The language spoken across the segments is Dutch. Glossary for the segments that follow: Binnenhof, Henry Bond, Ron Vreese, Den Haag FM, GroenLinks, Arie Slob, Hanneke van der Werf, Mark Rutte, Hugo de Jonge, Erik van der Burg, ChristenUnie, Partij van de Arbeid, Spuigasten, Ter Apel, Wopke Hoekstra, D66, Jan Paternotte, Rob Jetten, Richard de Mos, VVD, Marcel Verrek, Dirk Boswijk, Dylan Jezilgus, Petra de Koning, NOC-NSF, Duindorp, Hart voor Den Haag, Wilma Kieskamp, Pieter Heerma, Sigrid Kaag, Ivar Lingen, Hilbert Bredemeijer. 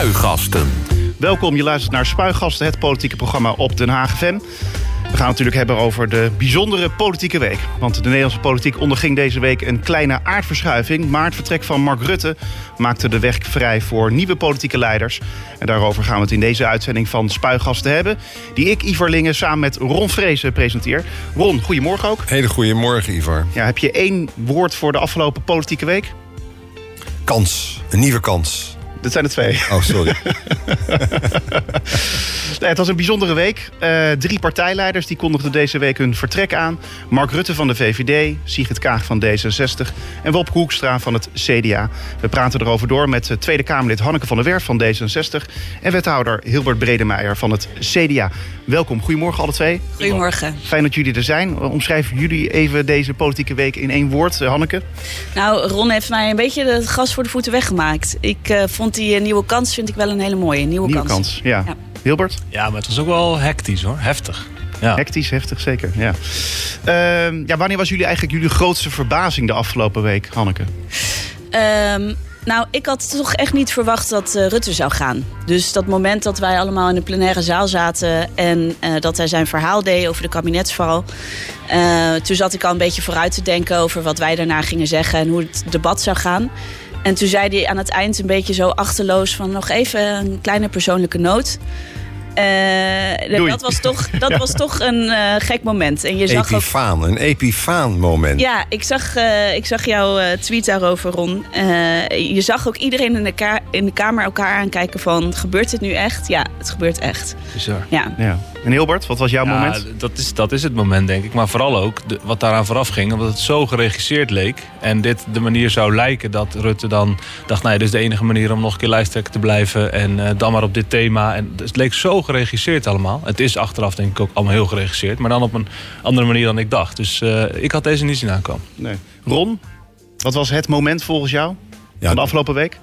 Spuigasten. Welkom, je luistert naar Spuigasten, het politieke programma op Den Haag FM. We gaan het natuurlijk hebben over de bijzondere politieke week. Want de Nederlandse politiek onderging deze week een kleine aardverschuiving. Maar het vertrek van Mark Rutte maakte de weg vrij voor nieuwe politieke leiders. En daarover gaan we het in deze uitzending van Spuigasten hebben. Die ik, Ivar Lingen, samen met Ron Vreese presenteer. Ron, goedemorgen ook. Hele goedemorgen, Ivar. Ja, heb je één woord voor de afgelopen politieke week? Kans. Een nieuwe kans. Dat zijn er twee. Oh, sorry. Nee, het was een bijzondere week. Drie partijleiders die kondigden deze week hun vertrek aan. Mark Rutte van de VVD, Sigrid Kaag van D66 en Wopke Hoekstra van het CDA. We praten erover door met Tweede Kamerlid Hanneke van der Werf van D66... en wethouder Hilbert Bredemeijer van het CDA. Welkom, goedemorgen alle twee. Goedemorgen. Fijn dat jullie er zijn. Omschrijven jullie even deze politieke week in één woord, Hanneke? Nou, Ron heeft mij een beetje het gras voor de voeten weggemaakt. Ik vond die nieuwe kans vind ik wel een hele mooie. Nieuwe kans. Ja. Hilbert? Ja, maar het was ook wel hectisch hoor. Heftig. Ja. Hectisch, heftig, zeker. Ja. Wanneer was jullie grootste verbazing de afgelopen week, Hanneke? Nou, ik had toch echt niet verwacht dat Rutte zou gaan. Dus dat moment dat wij allemaal in de plenaire zaal zaten en dat hij zijn verhaal deed over de kabinetsval. Toen zat ik al een beetje vooruit te denken over wat wij daarna gingen zeggen en hoe het debat zou gaan. En toen zei hij aan het eind een beetje zo achterloos van nog even een kleine persoonlijke noot. Dat was toch een gek moment. En je zag een epifaan moment. Ja, ik zag jouw tweet daarover, Ron. Je zag ook iedereen in de Kamer elkaar aankijken van... gebeurt het nu echt? Ja, het gebeurt echt. Bizar. Ja. En Hilbert, wat was jouw moment? Dat is het moment, denk ik. Maar vooral ook wat daaraan vooraf ging. Omdat het zo geregisseerd leek. En dit de manier zou lijken dat Rutte dan dacht... nee, dit is de enige manier om nog een keer lijsttrekker te blijven. En dan maar op dit thema. En het leek zo geregisseerd allemaal. Het is achteraf denk ik ook allemaal heel geregisseerd. Maar dan op een andere manier dan ik dacht. Dus ik had deze niet zien aankomen. Nee. Ron, wat was het moment volgens jou van de afgelopen week?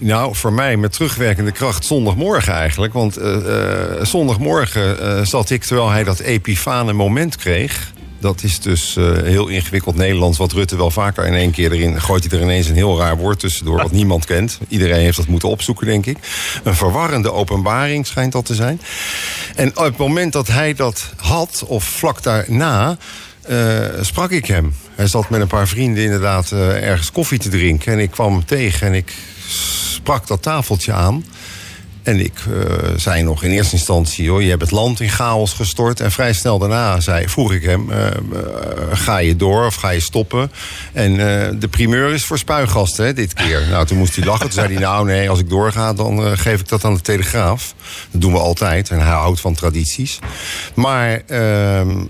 Nou, voor mij met terugwerkende kracht zondagmorgen eigenlijk. Want zondagmorgen zat ik, terwijl hij dat epifane moment kreeg... Dat is dus heel ingewikkeld Nederlands. Wat Rutte wel vaker in één keer erin... gooit hij er ineens een heel raar woord tussendoor... wat niemand kent. Iedereen heeft dat moeten opzoeken, denk ik. Een verwarrende openbaring schijnt dat te zijn. En op het moment dat hij dat had, of vlak daarna... sprak ik hem. Hij zat met een paar vrienden inderdaad ergens koffie te drinken. En ik kwam hem tegen en ik sprak dat tafeltje aan... En ik zei nog in eerste instantie... Joh, je hebt het land in chaos gestort. En vrij snel daarna vroeg ik hem... ga je door of ga je stoppen? En de primeur is voor Spuigasten hè, dit keer. Nou, toen moest hij lachen. Toen zei hij, nou nee, als ik doorga... dan geef ik dat aan de Telegraaf. Dat doen we altijd. En hij houdt van tradities. Maar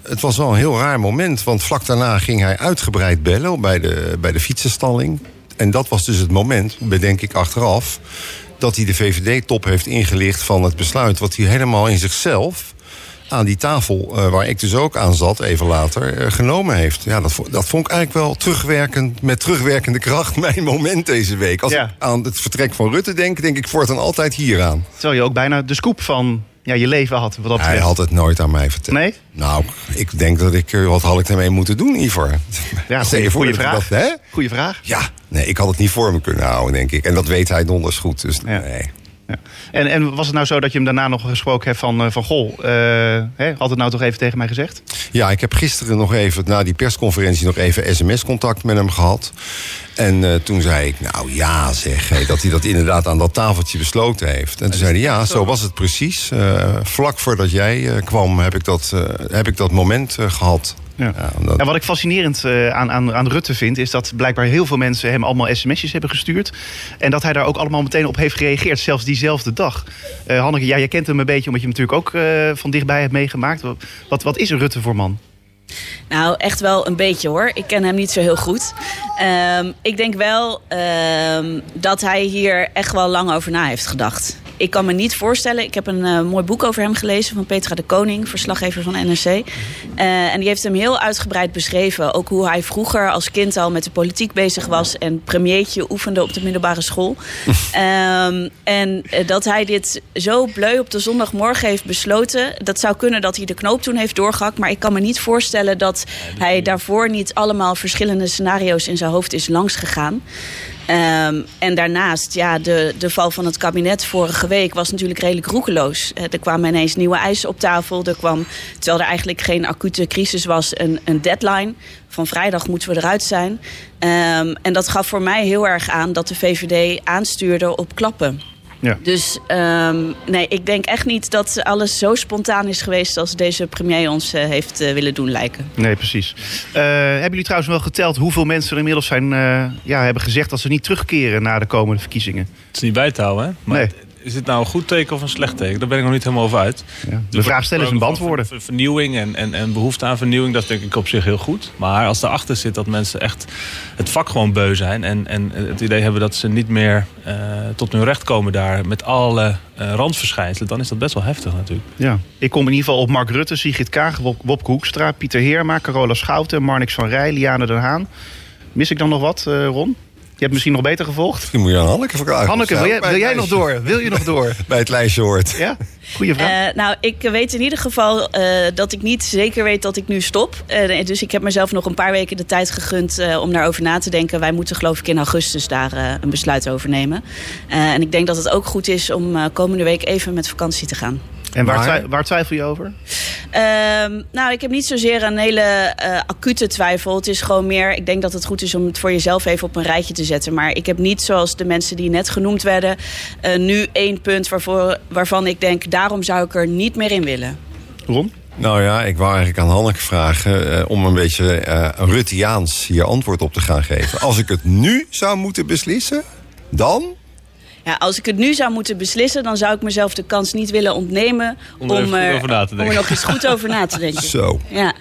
het was wel een heel raar moment. Want vlak daarna ging hij uitgebreid bellen... bij de fietsenstalling. En dat was dus het moment, bedenk ik achteraf... dat hij de VVD-top heeft ingelicht van het besluit... wat hij helemaal in zichzelf aan die tafel, waar ik dus ook aan zat... even later, genomen heeft. Ja, dat vond ik eigenlijk wel met terugwerkende kracht... mijn moment deze week. Als ik aan het vertrek van Rutte denk ik voortaan altijd hieraan. Terwijl je ook bijna de scoop van... je leven had. Wat hij had het nooit aan mij verteld. Nee? Nou, ik denk dat wat had ik daarmee moeten doen, Ivar? Ja, goede vraag. Goede vraag. Ja, nee, ik had het niet voor me kunnen houden, denk ik. En dat weet hij donders goed, dus nee. Ja. En was het nou zo dat je hem daarna nog gesproken hebt van goh, had het nou toch even tegen mij gezegd? Ja, ik heb gisteren nog even, na die persconferentie... nog even sms-contact met hem gehad. En toen zei ik, nou ja zeg, dat hij dat inderdaad aan dat tafeltje besloten heeft. En toen zei hij, ja, zo was het precies. Vlak voordat jij kwam heb ik dat moment gehad... Ja. En wat ik fascinerend aan Rutte vind... is dat blijkbaar heel veel mensen hem allemaal sms'jes hebben gestuurd. En dat hij daar ook allemaal meteen op heeft gereageerd. Zelfs diezelfde dag. Hanneke, jij kent hem een beetje... omdat je hem natuurlijk ook van dichtbij hebt meegemaakt. Wat is Rutte voor man? Nou, echt wel een beetje hoor. Ik ken hem niet zo heel goed. Ik denk wel dat hij hier echt wel lang over na heeft gedacht. Ik kan me niet voorstellen. Ik heb een mooi boek over hem gelezen van Petra de Koning, verslaggever van NRC. En die heeft hem heel uitgebreid beschreven. Ook hoe hij vroeger als kind al met de politiek bezig was... en premiertje oefende op de middelbare school. En dat hij dit zo bleu op de zondagmorgen heeft besloten... dat zou kunnen dat hij de knoop toen heeft doorgehakt. Maar ik kan me niet voorstellen dat hij daarvoor niet allemaal... verschillende scenario's in zijn hoofd is langsgegaan. En daarnaast, ja, de val van het kabinet vorige week was natuurlijk redelijk roekeloos. Er kwamen ineens nieuwe eisen op tafel. Er kwam, terwijl er eigenlijk geen acute crisis was, een deadline. Van vrijdag moeten we eruit zijn. En dat gaf voor mij heel erg aan dat de VVD aanstuurde op klappen. Ja. Dus nee, ik denk echt niet dat alles zo spontaan is geweest als deze premier ons heeft willen doen lijken. Nee, precies. Hebben jullie trouwens wel geteld hoeveel mensen er inmiddels zijn, hebben gezegd dat ze niet terugkeren na de komende verkiezingen? Het is niet bij te houden, hè? Maar nee. Is dit nou een goed teken of een slecht teken? Daar ben ik nog niet helemaal over uit. Ja, de vraag stellen is een beantwoorden. Vernieuwing en behoefte aan vernieuwing, dat is denk ik op zich heel goed. Maar als daarachter zit dat mensen echt het vak gewoon beu zijn... en het idee hebben dat ze niet meer tot hun recht komen daar... met alle randverschijnselen, dan is dat best wel heftig natuurlijk. Ja. Ik kom in ieder geval op Mark Rutte, Sigrid Kaag, Wopke Hoekstra... Pieter Heerma, Carola Schouten, Marnix van Rij, Liane den Haan. Mis ik dan nog wat, Ron? Je hebt misschien nog beter gevolgd. Misschien moet je aan Hanneke vragen. Hanneke, wil jij nog door? Wil je nog door? Bij het lijstje hoort. Ja? Goeie vraag. Nou, ik weet in ieder geval dat ik niet zeker weet dat ik nu stop. Dus ik heb mezelf nog een paar weken de tijd gegund om daarover na te denken. Wij moeten geloof ik in augustus daar een besluit over nemen. En ik denk dat het ook goed is om komende week even met vakantie te gaan. En waar twijfel je over? Nou, ik heb niet zozeer een hele acute twijfel. Het is gewoon meer, ik denk dat het goed is om het voor jezelf even op een rijtje te zetten. Maar ik heb niet, zoals de mensen die net genoemd werden, nu één punt waarvan ik denk, daarom zou ik er niet meer in willen. Ron? Nou ja, ik wou eigenlijk aan Hanneke vragen om een beetje Rutteaans hier antwoord op te gaan geven. Als ik het nu zou moeten beslissen, dan... Ja, als ik het nu zou moeten beslissen, dan zou ik mezelf de kans niet willen ontnemen om er nog eens goed over na te denken. Zo. Ja.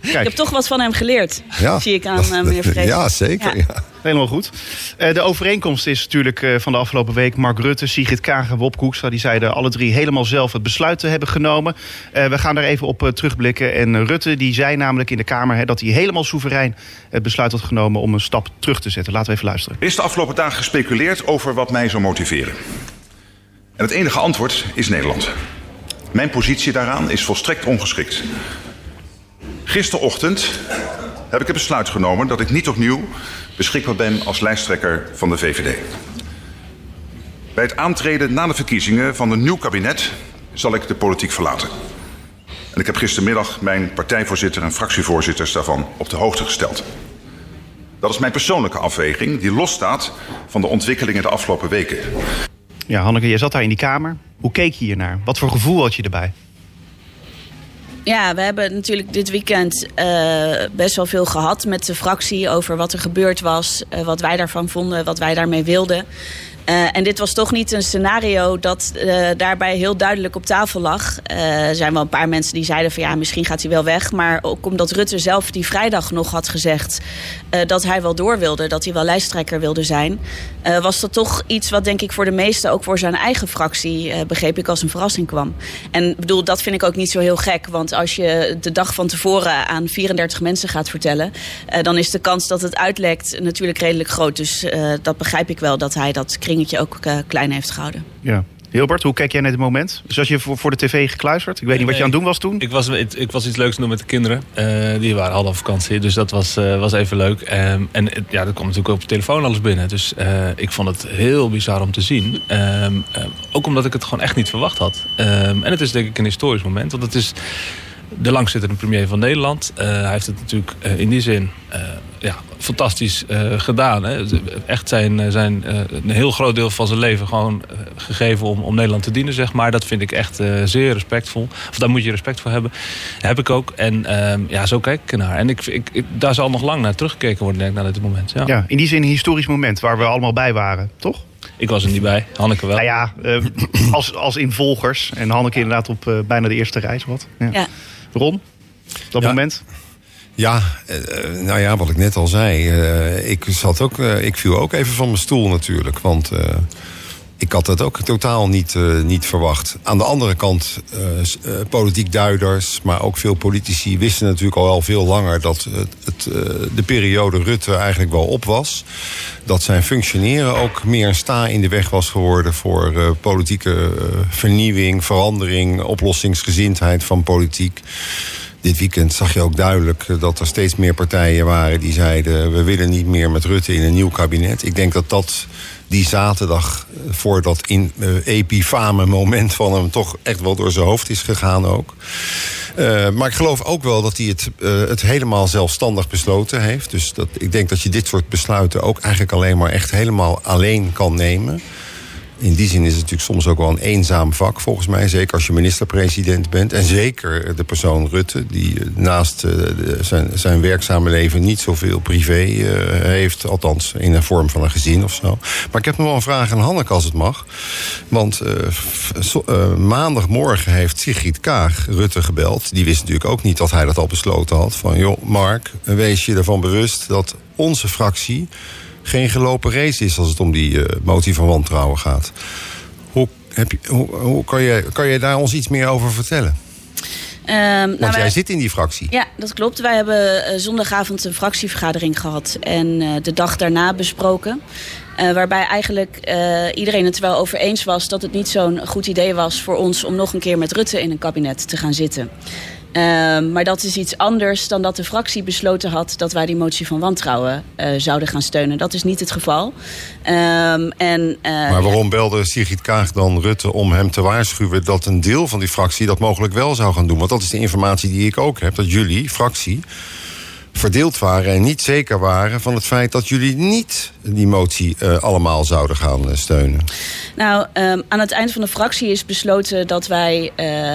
Kijk. Ik heb toch wat van hem geleerd, zie ik aan meneer Vreese. Ja, zeker. Ja. Ja. Helemaal goed. De overeenkomst is natuurlijk van de afgelopen week... Mark Rutte, Sigrid Kaag en Wopke Hoekstra... die zeiden alle drie helemaal zelf het besluit te hebben genomen. We gaan daar even op terugblikken. En Rutte die zei namelijk in de Kamer... dat hij helemaal soeverein het besluit had genomen... om een stap terug te zetten. Laten we even luisteren. Er is de afgelopen dagen gespeculeerd over wat mij zou motiveren. En het enige antwoord is Nederland. Mijn positie daaraan is volstrekt ongeschikt. Gisterochtend heb ik het besluit genomen dat ik niet opnieuw beschikbaar ben als lijsttrekker van de VVD. Bij het aantreden na de verkiezingen van een nieuw kabinet zal ik de politiek verlaten. En ik heb gistermiddag mijn partijvoorzitter en fractievoorzitters daarvan op de hoogte gesteld. Dat is mijn persoonlijke afweging die losstaat van de ontwikkelingen de afgelopen weken. Ja, Hanneke, jij zat daar in die Kamer. Hoe keek je hiernaar? Wat voor gevoel had je erbij? Ja, we hebben natuurlijk dit weekend best wel veel gehad met de fractie over wat er gebeurd was, wat wij daarvan vonden, wat wij daarmee wilden. En dit was toch niet een scenario dat daarbij heel duidelijk op tafel lag. Er zijn wel een paar mensen die zeiden van ja, misschien gaat hij wel weg. Maar ook omdat Rutte zelf die vrijdag nog had gezegd dat hij wel door wilde. Dat hij wel lijsttrekker wilde zijn. Was dat toch iets wat denk ik voor de meesten, ook voor zijn eigen fractie, begreep ik, als een verrassing kwam. En bedoel, dat vind ik ook niet zo heel gek. Want als je de dag van tevoren aan 34 mensen gaat vertellen. Dan is de kans dat het uitlekt natuurlijk redelijk groot. Dus dat begrijp ik wel dat hij dat kreeg. Dat je ook klein heeft gehouden. Ja. Hilbert, hoe kijk jij naar het moment? Zoals je voor de tv gekluisterd? Ik weet niet wat je aan het doen was toen. Ik was iets leuks doen met de kinderen. Die waren al op vakantie, dus dat was even leuk. En dat kwam natuurlijk op de telefoon alles binnen. Dus ik vond het heel bizar om te zien. Ook omdat ik het gewoon echt niet verwacht had. En het is denk ik een historisch moment. Want het is de langzittende premier van Nederland. Hij heeft het natuurlijk in die zin... fantastisch gedaan. Hè. Echt zijn een heel groot deel van zijn leven gewoon gegeven om Nederland te dienen, zeg maar. Dat vind ik echt zeer respectvol. Of daar moet je respect voor hebben. Heb ik ook. En zo kijk ik ernaar. En daar zal nog lang naar teruggekeken worden, denk ik, naar dit moment. Ja. Ja, in die zin een historisch moment waar we allemaal bij waren, toch? Ik was er niet bij, Hanneke wel. Nou ja, als involgers. En Hanneke inderdaad op bijna de eerste reis wat. Ja. Ja. Ron, dat moment... Ja, wat ik net al zei. Ik viel ook even van mijn stoel natuurlijk. Want ik had dat ook totaal niet verwacht. Aan de andere kant, politiek duiders, maar ook veel politici wisten natuurlijk al veel langer dat de periode Rutte eigenlijk wel op was. Dat zijn functioneren ook meer een sta in de weg was geworden voor politieke vernieuwing, verandering, oplossingsgezindheid van politiek. Dit weekend zag je ook duidelijk dat er steeds meer partijen waren die zeiden: we willen niet meer met Rutte in een nieuw kabinet. Ik denk dat die zaterdag voor dat epifame moment van hem toch echt wel door zijn hoofd is gegaan ook. Maar ik geloof ook wel dat hij het helemaal zelfstandig besloten heeft. Dus ik denk dat je dit soort besluiten ook eigenlijk alleen maar echt helemaal alleen kan nemen. In die zin is het natuurlijk soms ook wel een eenzaam vak, volgens mij. Zeker als je minister-president bent. En zeker de persoon Rutte, die naast zijn werkzame leven niet zoveel privé heeft. Althans, in de vorm van een gezin of zo. Maar ik heb nog wel een vraag aan Hanneke, als het mag. Want maandagmorgen heeft Sigrid Kaag Rutte gebeld. Die wist natuurlijk ook niet dat hij dat al besloten had. Van, joh, Mark, wees je ervan bewust dat onze fractie geen gelopen race is als het om die motie van wantrouwen gaat. Hoe kan jij daar ons iets meer over vertellen? Want jij zit in die fractie. Ja, dat klopt. Wij hebben zondagavond een fractievergadering gehad en de dag daarna besproken. Waarbij eigenlijk iedereen het wel over eens was dat het niet zo'n goed idee was voor ons om nog een keer met Rutte in een kabinet te gaan zitten. Maar dat is iets anders dan dat de fractie besloten had dat wij die motie van wantrouwen zouden gaan steunen. Dat is niet het geval. Maar waarom belde Sigrid Kaag dan Rutte om hem te waarschuwen dat een deel van die fractie dat mogelijk wel zou gaan doen? Want dat is de informatie die ik ook heb, dat jullie, fractie, verdeeld waren en niet zeker waren van het feit dat jullie niet die motie allemaal zouden gaan steunen. Nou, aan het eind van de fractie is besloten dat wij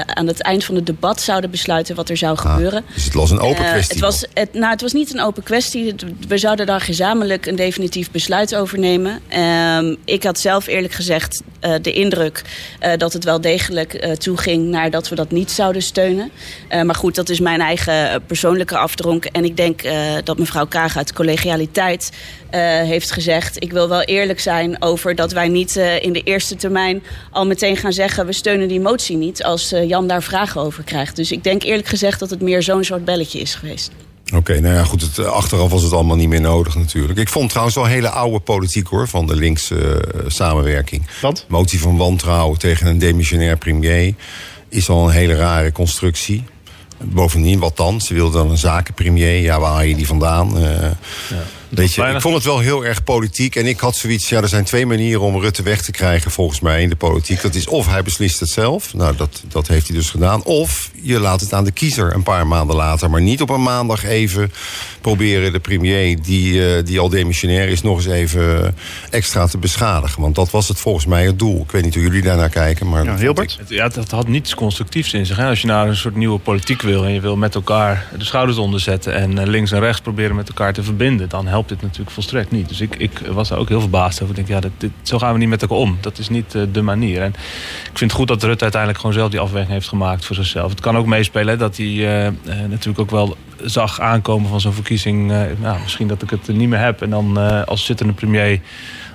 aan het eind van het debat zouden besluiten wat er zou gebeuren. Dus het was een open kwestie? Het was niet een open kwestie. We zouden daar gezamenlijk een definitief besluit over nemen. Ik had zelf eerlijk gezegd de indruk dat het wel degelijk toeging naar dat we dat niet zouden steunen. Maar goed, dat is mijn eigen persoonlijke afdronk. En ik denk dat mevrouw Kaag uit collegialiteit heeft gezegd: ik wil wel eerlijk zijn over dat wij niet in de eerste termijn al meteen gaan zeggen we steunen die motie niet als Jan daar vragen over krijgt. Dus ik denk eerlijk gezegd dat het meer zo'n soort belletje is geweest. Oké, nou ja, goed, achteraf was het allemaal niet meer nodig natuurlijk. Ik vond trouwens wel hele oude politiek hoor, van de linkse samenwerking. Wat? Motie van wantrouwen tegen een demissionair premier is al een hele rare constructie. Bovendien, wat dan? Ze wilde dan een zakenpremier. Ja, waar haal je die vandaan? Ik vond het wel heel erg politiek. En ik had zoiets, ja, er zijn twee manieren om Rutte weg te krijgen volgens mij in de politiek. Dat is of hij beslist het zelf. Nou, dat heeft hij dus gedaan. Of je laat het aan de kiezer een paar maanden later. Maar niet op een maandag even proberen de premier, die al demissionair is, nog eens even extra te beschadigen. Want dat was het volgens mij het doel. Ik weet niet hoe jullie daarnaar kijken. Maar ja, Hilbert? Dat had niets constructiefs in zich. Hè? Als je naar een soort nieuwe politiek wil en je wil met elkaar de schouders onderzetten en links en rechts proberen met elkaar te verbinden, dan helpt dit natuurlijk volstrekt niet. Dus ik was daar ook heel verbaasd over. Ik denk, ja, zo gaan we niet met elkaar om. Dat is niet de manier. En ik vind het goed dat Rutte uiteindelijk gewoon zelf die afweging heeft gemaakt voor zichzelf. Het kan ook meespelen hè, dat hij natuurlijk ook wel zag aankomen van zo'n verkiezing. Misschien dat ik het niet meer heb. En dan als zittende premier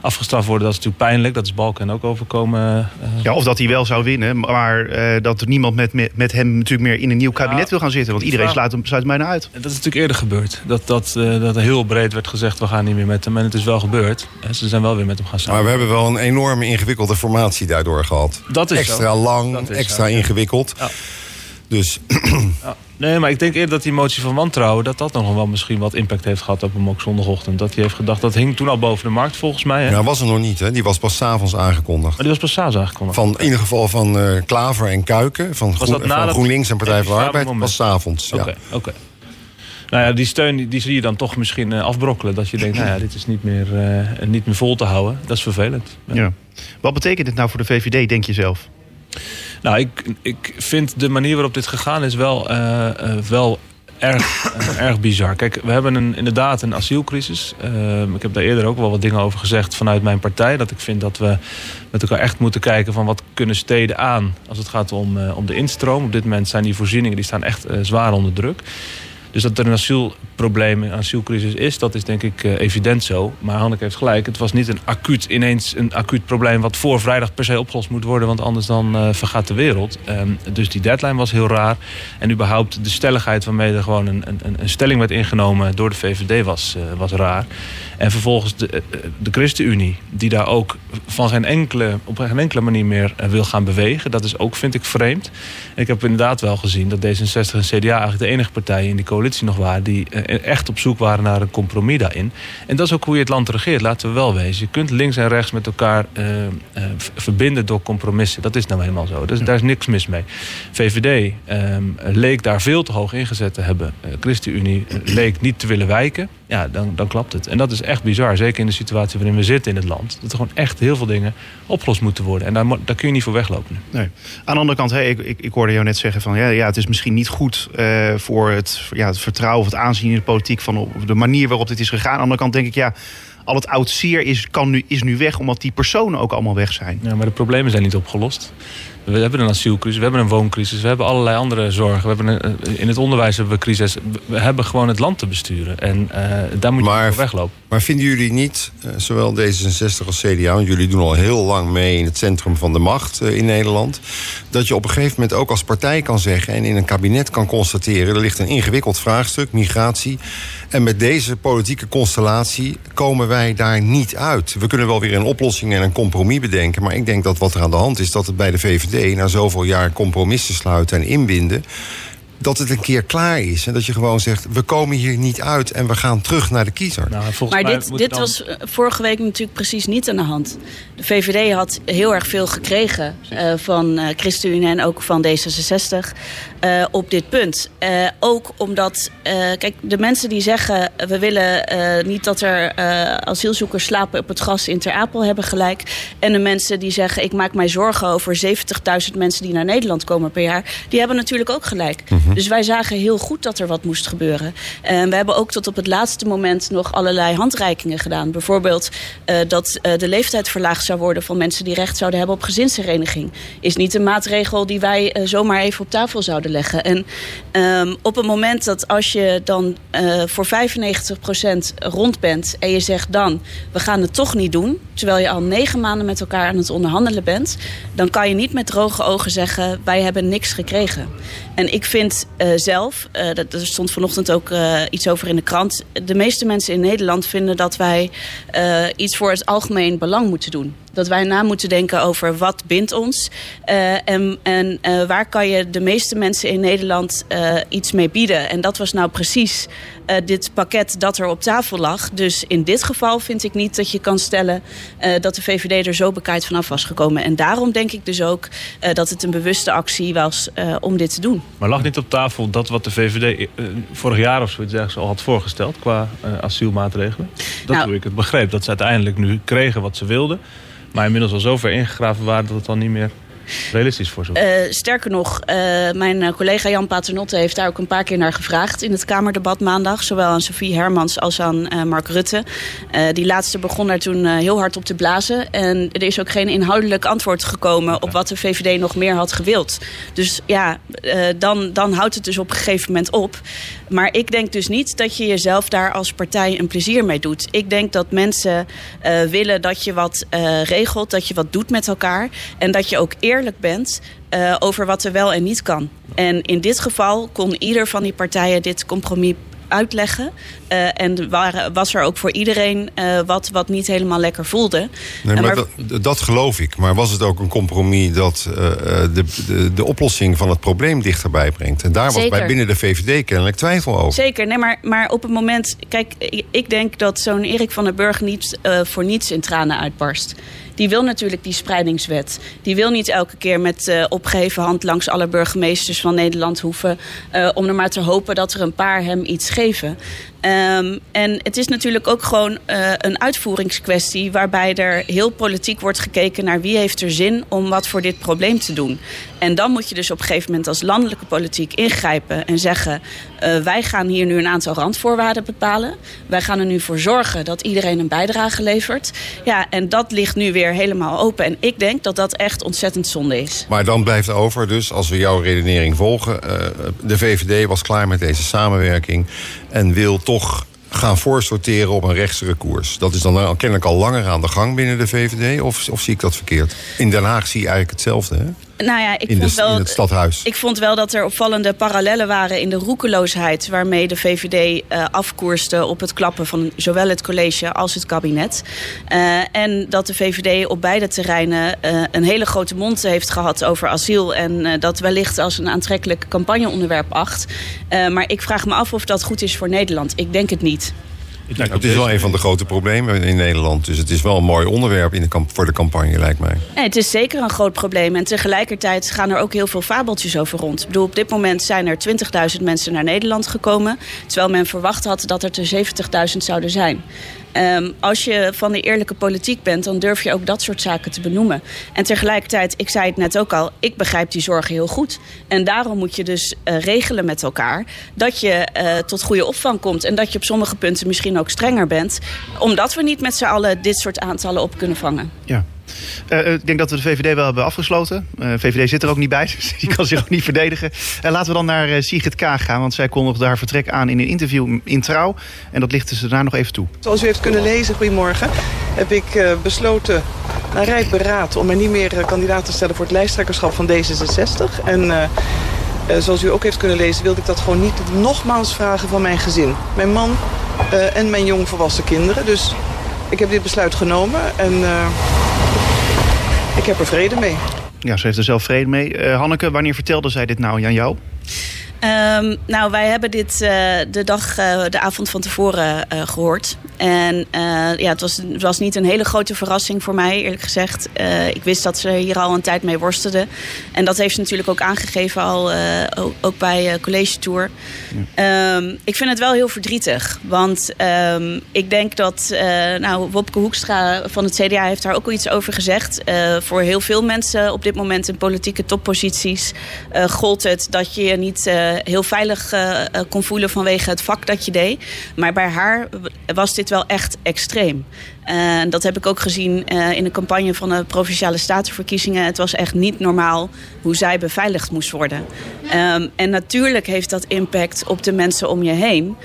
afgestraft worden, dat is natuurlijk pijnlijk. Dat is Balken ook overkomen. Ja, of dat hij wel zou winnen, maar dat niemand met hem natuurlijk meer in een nieuw kabinet wil gaan zitten. Want iedereen sluit mij naar uit. Dat is natuurlijk eerder gebeurd. Dat er heel breed werd gezegd, we gaan niet meer met hem. En het is wel gebeurd. Ze zijn wel weer met hem gaan samen. Maar we hebben wel een enorme ingewikkelde formatie daardoor gehad. Dat is extra zo. Lang, dat is extra zo. Ingewikkeld. Ja. Dus ja. Nee, maar ik denk eerder dat die motie van wantrouwen, dat nog wel misschien wat impact heeft gehad op hem ook zondagochtend. Dat hij heeft gedacht, dat hing toen al boven de markt volgens mij. Hè? Nou, was er nog niet, hè? Die was pas 's avonds aangekondigd. Maar die was pas 's avonds aangekondigd? In ieder geval van Klaver en Kuiken, van GroenLinks en Partij van de Arbeid, was 's avonds. Oké, oké. Nou ja, die steun die zie je dan toch misschien afbrokkelen. Dat je denkt, nou ja, dit is niet meer vol te houden. Dat is vervelend. Ja. Wat betekent dit nou voor de VVD, denk je zelf? Nou, ik vind de manier waarop dit gegaan is wel erg bizar. Kijk, we hebben inderdaad een asielcrisis. Ik heb daar eerder ook wel wat dingen over gezegd vanuit mijn partij. Dat ik vind dat we met elkaar echt moeten kijken van wat kunnen steden aan als het gaat om de instroom. Op dit moment zijn die voorzieningen die staan echt zwaar onder druk. Dus dat er een asielprobleem, een asielcrisis is, dat is denk ik evident zo. Maar Hanneke heeft gelijk, het was niet ineens een acuut probleem wat voor vrijdag per se opgelost moet worden, want anders dan vergaat de wereld. Dus die deadline was heel raar. En überhaupt de stelligheid waarmee er gewoon een stelling werd ingenomen door de VVD was raar. En vervolgens de ChristenUnie, die daar ook op geen enkele manier meer wil gaan bewegen. Dat is ook, vind ik, vreemd. En ik heb inderdaad wel gezien dat D66 en CDA eigenlijk de enige partijen in die coalitie nog waren die echt op zoek waren naar een compromis daarin. En dat is ook hoe je het land regeert, laten we wel wezen. Je kunt links en rechts met elkaar verbinden door compromissen. Dat is nou helemaal zo. Dus daar is niks mis mee. VVD leek daar veel te hoog ingezet te hebben. ChristenUnie leek niet te willen wijken. Ja, dan klapt het. En dat is echt bizar. Zeker in de situatie waarin we zitten in het land. Dat er gewoon echt heel veel dingen opgelost moeten worden. En daar kun je niet voor weglopen. Nee. Aan de andere kant, ik hoorde jou net zeggen van ja, het is misschien niet goed voor het vertrouwen of het aanzien in de politiek van de manier waarop dit is gegaan. Aan de andere kant denk ik, ja, al het oud zeer is nu weg, omdat die personen ook allemaal weg zijn. Ja, maar de problemen zijn niet opgelost. We hebben een asielcrisis, we hebben een wooncrisis, we hebben allerlei andere zorgen. In het onderwijs hebben we crisis. We hebben gewoon het land te besturen. En daar moet je voor weglopen. Maar vinden jullie niet, zowel D66 als CDA... want jullie doen al heel lang mee in het centrum van de macht in Nederland... dat je op een gegeven moment ook als partij kan zeggen... en in een kabinet kan constateren... er ligt een ingewikkeld vraagstuk, migratie... en met deze politieke constellatie komen wij daar niet uit. We kunnen wel weer een oplossing en een compromis bedenken... maar ik denk dat wat er aan de hand is... dat het bij de VVD na zoveel jaar compromissen sluiten en inbinden... dat het een keer klaar is. En dat je gewoon zegt, we komen hier niet uit... en we gaan terug naar de kiezer. Maar dit was vorige week natuurlijk precies niet aan de hand. De VVD had heel erg veel gekregen van ChristenUnie... en ook van D66 op dit punt. Ook omdat, kijk, de mensen die zeggen... we willen niet dat er asielzoekers slapen op het gras in Ter Apel hebben gelijk. En de mensen die zeggen, ik maak mij zorgen over 70.000 mensen... die naar Nederland komen per jaar, die hebben natuurlijk ook gelijk... Mm-hmm. Dus wij zagen heel goed dat er wat moest gebeuren. We hebben ook tot op het laatste moment nog allerlei handreikingen gedaan. Bijvoorbeeld dat de leeftijd verlaagd zou worden... van mensen die recht zouden hebben op gezinshereniging. Is niet een maatregel die wij zomaar even op tafel zouden leggen. En op het moment dat als je dan voor 95% rond bent... en je zegt dan, we gaan het toch niet doen... terwijl je al 9 maanden met elkaar aan het onderhandelen bent... dan kan je niet met droge ogen zeggen, wij hebben niks gekregen. En ik vind... zelf, er stond vanochtend ook iets over in de krant... de meeste mensen in Nederland vinden dat wij iets voor het algemeen belang moeten doen. Dat wij na moeten denken over wat bindt ons... en waar kan je de meeste mensen in Nederland iets mee bieden. En dat was nou precies dit pakket dat er op tafel lag. Dus in dit geval vind ik niet dat je kan stellen... dat de VVD er zo bekaaid vanaf was gekomen. En daarom denk ik dus ook dat het een bewuste actie was om dit te doen. Maar lag niet op tafel dat wat de VVD vorig jaar of zoiets al had voorgesteld... qua asielmaatregelen? Dat nou, hoe ik het begreep. Dat ze uiteindelijk nu kregen wat ze wilden... maar inmiddels al zo ver ingegraven waren dat het dan niet meer realistisch voor zo. Sterker nog, mijn collega Jan Paternotte heeft daar ook een paar keer naar gevraagd... in het Kamerdebat maandag, zowel aan Sofie Hermans als aan Mark Rutte. Die laatste begon daar toen heel hard op te blazen. En er is ook geen inhoudelijk antwoord gekomen op wat de VVD nog meer had gewild. Dus ja, dan houdt het dus op een gegeven moment op. Maar ik denk dus niet dat je jezelf daar als partij een plezier mee doet. Ik denk dat mensen willen dat je wat regelt, dat je wat doet met elkaar... en dat je ook eerlijk bent over wat er wel en niet kan. En in dit geval kon ieder van die partijen dit compromis uitleggen. En was er ook voor iedereen wat niet helemaal lekker voelde. Nee, maar dat geloof ik. Maar was het ook een compromis dat de oplossing van het probleem dichterbij brengt? En daar was bij binnen de VVD kennelijk twijfel over. Zeker, nee, maar op het moment... Kijk, ik denk dat zo'n Erik van der Burg niet voor niets in tranen uitbarst. Die wil natuurlijk die spreidingswet. Die wil niet elke keer met opgeheven hand langs alle burgemeesters van Nederland hoeven... om er maar te hopen dat er een paar hem iets geven. En het is natuurlijk ook gewoon een uitvoeringskwestie, waarbij er heel politiek wordt gekeken naar wie heeft er zin om wat voor dit probleem te doen. En dan moet je dus op een gegeven moment als landelijke politiek ingrijpen en zeggen, wij gaan hier nu een aantal randvoorwaarden bepalen. Wij gaan er nu voor zorgen dat iedereen een bijdrage levert. Ja, en dat ligt nu weer helemaal open. En ik denk dat dat echt ontzettend zonde is. Maar dan blijft over, dus als we jouw redenering volgen, de VVD was klaar met deze samenwerking en wil toch gaan voorsorteren op een rechtsere koers. Dat is dan kennelijk al langer aan de gang binnen de VVD, of zie ik dat verkeerd? In Den Haag zie je eigenlijk hetzelfde, hè? Nou ja, in het stadhuis. Ik vond wel dat er opvallende parallellen waren in de roekeloosheid waarmee de VVD afkoerste op het klappen van zowel het college als het kabinet. En dat de VVD op beide terreinen een hele grote mond heeft gehad over asiel en dat wellicht als een aantrekkelijk campagneonderwerp acht. Maar ik vraag me af of dat goed is voor Nederland. Ik denk het niet. Nou, het is wel een van de grote problemen in Nederland. Dus het is wel een mooi onderwerp voor de campagne, lijkt mij. Nee, het is zeker een groot probleem. En tegelijkertijd gaan er ook heel veel fabeltjes over rond. Ik bedoel, op dit moment zijn er 20.000 mensen naar Nederland gekomen, terwijl men verwacht had dat er 70.000 zouden zijn. Als je van de eerlijke politiek bent, dan durf je ook dat soort zaken te benoemen. En tegelijkertijd, ik zei het net ook al, ik begrijp die zorgen heel goed. En daarom moet je dus regelen met elkaar dat je tot goede opvang komt en dat je op sommige punten misschien ook strenger bent, omdat we niet met z'n allen dit soort aantallen op kunnen vangen. Ja. Ik denk dat we de VVD wel hebben afgesloten. VVD zit er ook niet bij, dus die kan zich ook niet verdedigen. Laten we dan naar Sigrid Kaag gaan, want zij kondigde haar vertrek aan in een interview in Trouw. En dat lichtte ze daarna nog even toe. Zoals u heeft kunnen lezen, goedemorgen, heb ik besloten na rijp beraad om mij niet meer kandidaat te stellen voor het lijsttrekkerschap van D66. En zoals u ook heeft kunnen lezen, wilde ik dat gewoon niet nogmaals vragen van mijn gezin. Mijn man en mijn jongvolwassen kinderen. Dus ik heb dit besluit genomen en ik heb er vrede mee. Ja, ze heeft er zelf vrede mee. Hanneke, wanneer vertelde zij dit nou aan jou? Nou, wij hebben dit de avond van tevoren gehoord. En het was niet een hele grote verrassing voor mij, eerlijk gezegd. Ik wist dat ze hier al een tijd mee worstelde. En dat heeft ze natuurlijk ook aangegeven al, ook bij College Tour. Ja. Ik vind het wel heel verdrietig. Want ik denk dat Wopke Hoekstra van het CDA heeft daar ook al iets over gezegd. Voor heel veel mensen op dit moment in politieke topposities gold het dat je niet heel veilig kon voelen vanwege het vak dat je deed. Maar bij haar was dit wel echt extreem. Dat heb ik ook gezien in de campagne van de Provinciale Statenverkiezingen. Het was echt niet normaal hoe zij beveiligd moest worden. En natuurlijk heeft dat impact op de mensen om je heen.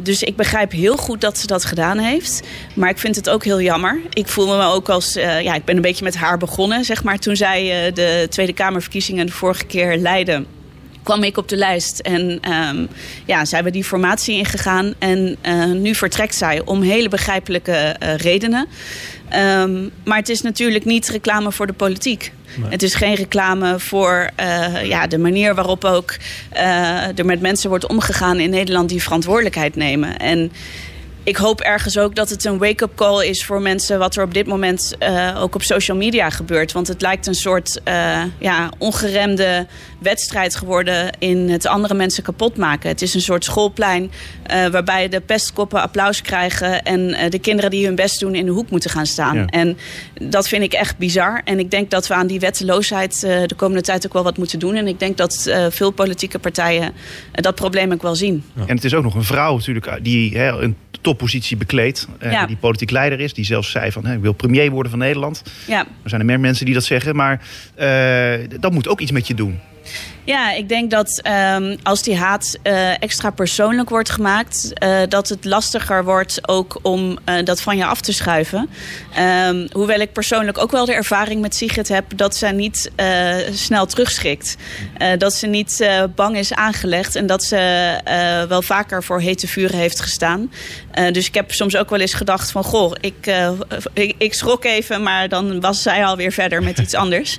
Dus ik begrijp heel goed dat ze dat gedaan heeft. Maar ik vind het ook heel jammer. Ik voel me ook als... ik ben een beetje met haar begonnen, zeg maar. Toen zij de Tweede Kamerverkiezingen de vorige keer leidde, kwam ik op de lijst en zij hebben die formatie ingegaan. En nu vertrekt zij om hele begrijpelijke redenen. Maar het is natuurlijk niet reclame voor de politiek. Nee. Het is geen reclame voor de manier waarop ook er met mensen wordt omgegaan in Nederland die verantwoordelijkheid nemen. En ik hoop ergens ook dat het een wake-up call is voor mensen wat er op dit moment ook op social media gebeurt. Want het lijkt een soort ongeremde wedstrijd geworden in het andere mensen kapot maken. Het is een soort schoolplein waarbij de pestkoppen applaus krijgen en de kinderen die hun best doen in de hoek moeten gaan staan. Ja. En dat vind ik echt bizar. En ik denk dat we aan die wetteloosheid de komende tijd ook wel wat moeten doen. En ik denk dat veel politieke partijen dat probleem ook wel zien. Ja. En het is ook nog een vrouw natuurlijk die een toppositie bekleedt, die politiek leider is, die zelfs zei van, ik wil premier worden van Nederland. Ja. Er zijn er meer mensen die dat zeggen, maar dat moet ook iets met je doen. Ja, ik denk dat als die haat extra persoonlijk wordt gemaakt, dat het lastiger wordt ook om dat van je af te schuiven. Hoewel ik persoonlijk ook wel de ervaring met Sigrid heb dat zij niet snel terugschrikt. Dat ze niet bang is aangelegd en dat ze wel vaker voor hete vuren heeft gestaan. Dus ik heb soms ook wel eens gedacht van, goh, ik schrok even, maar dan was zij alweer verder met iets anders.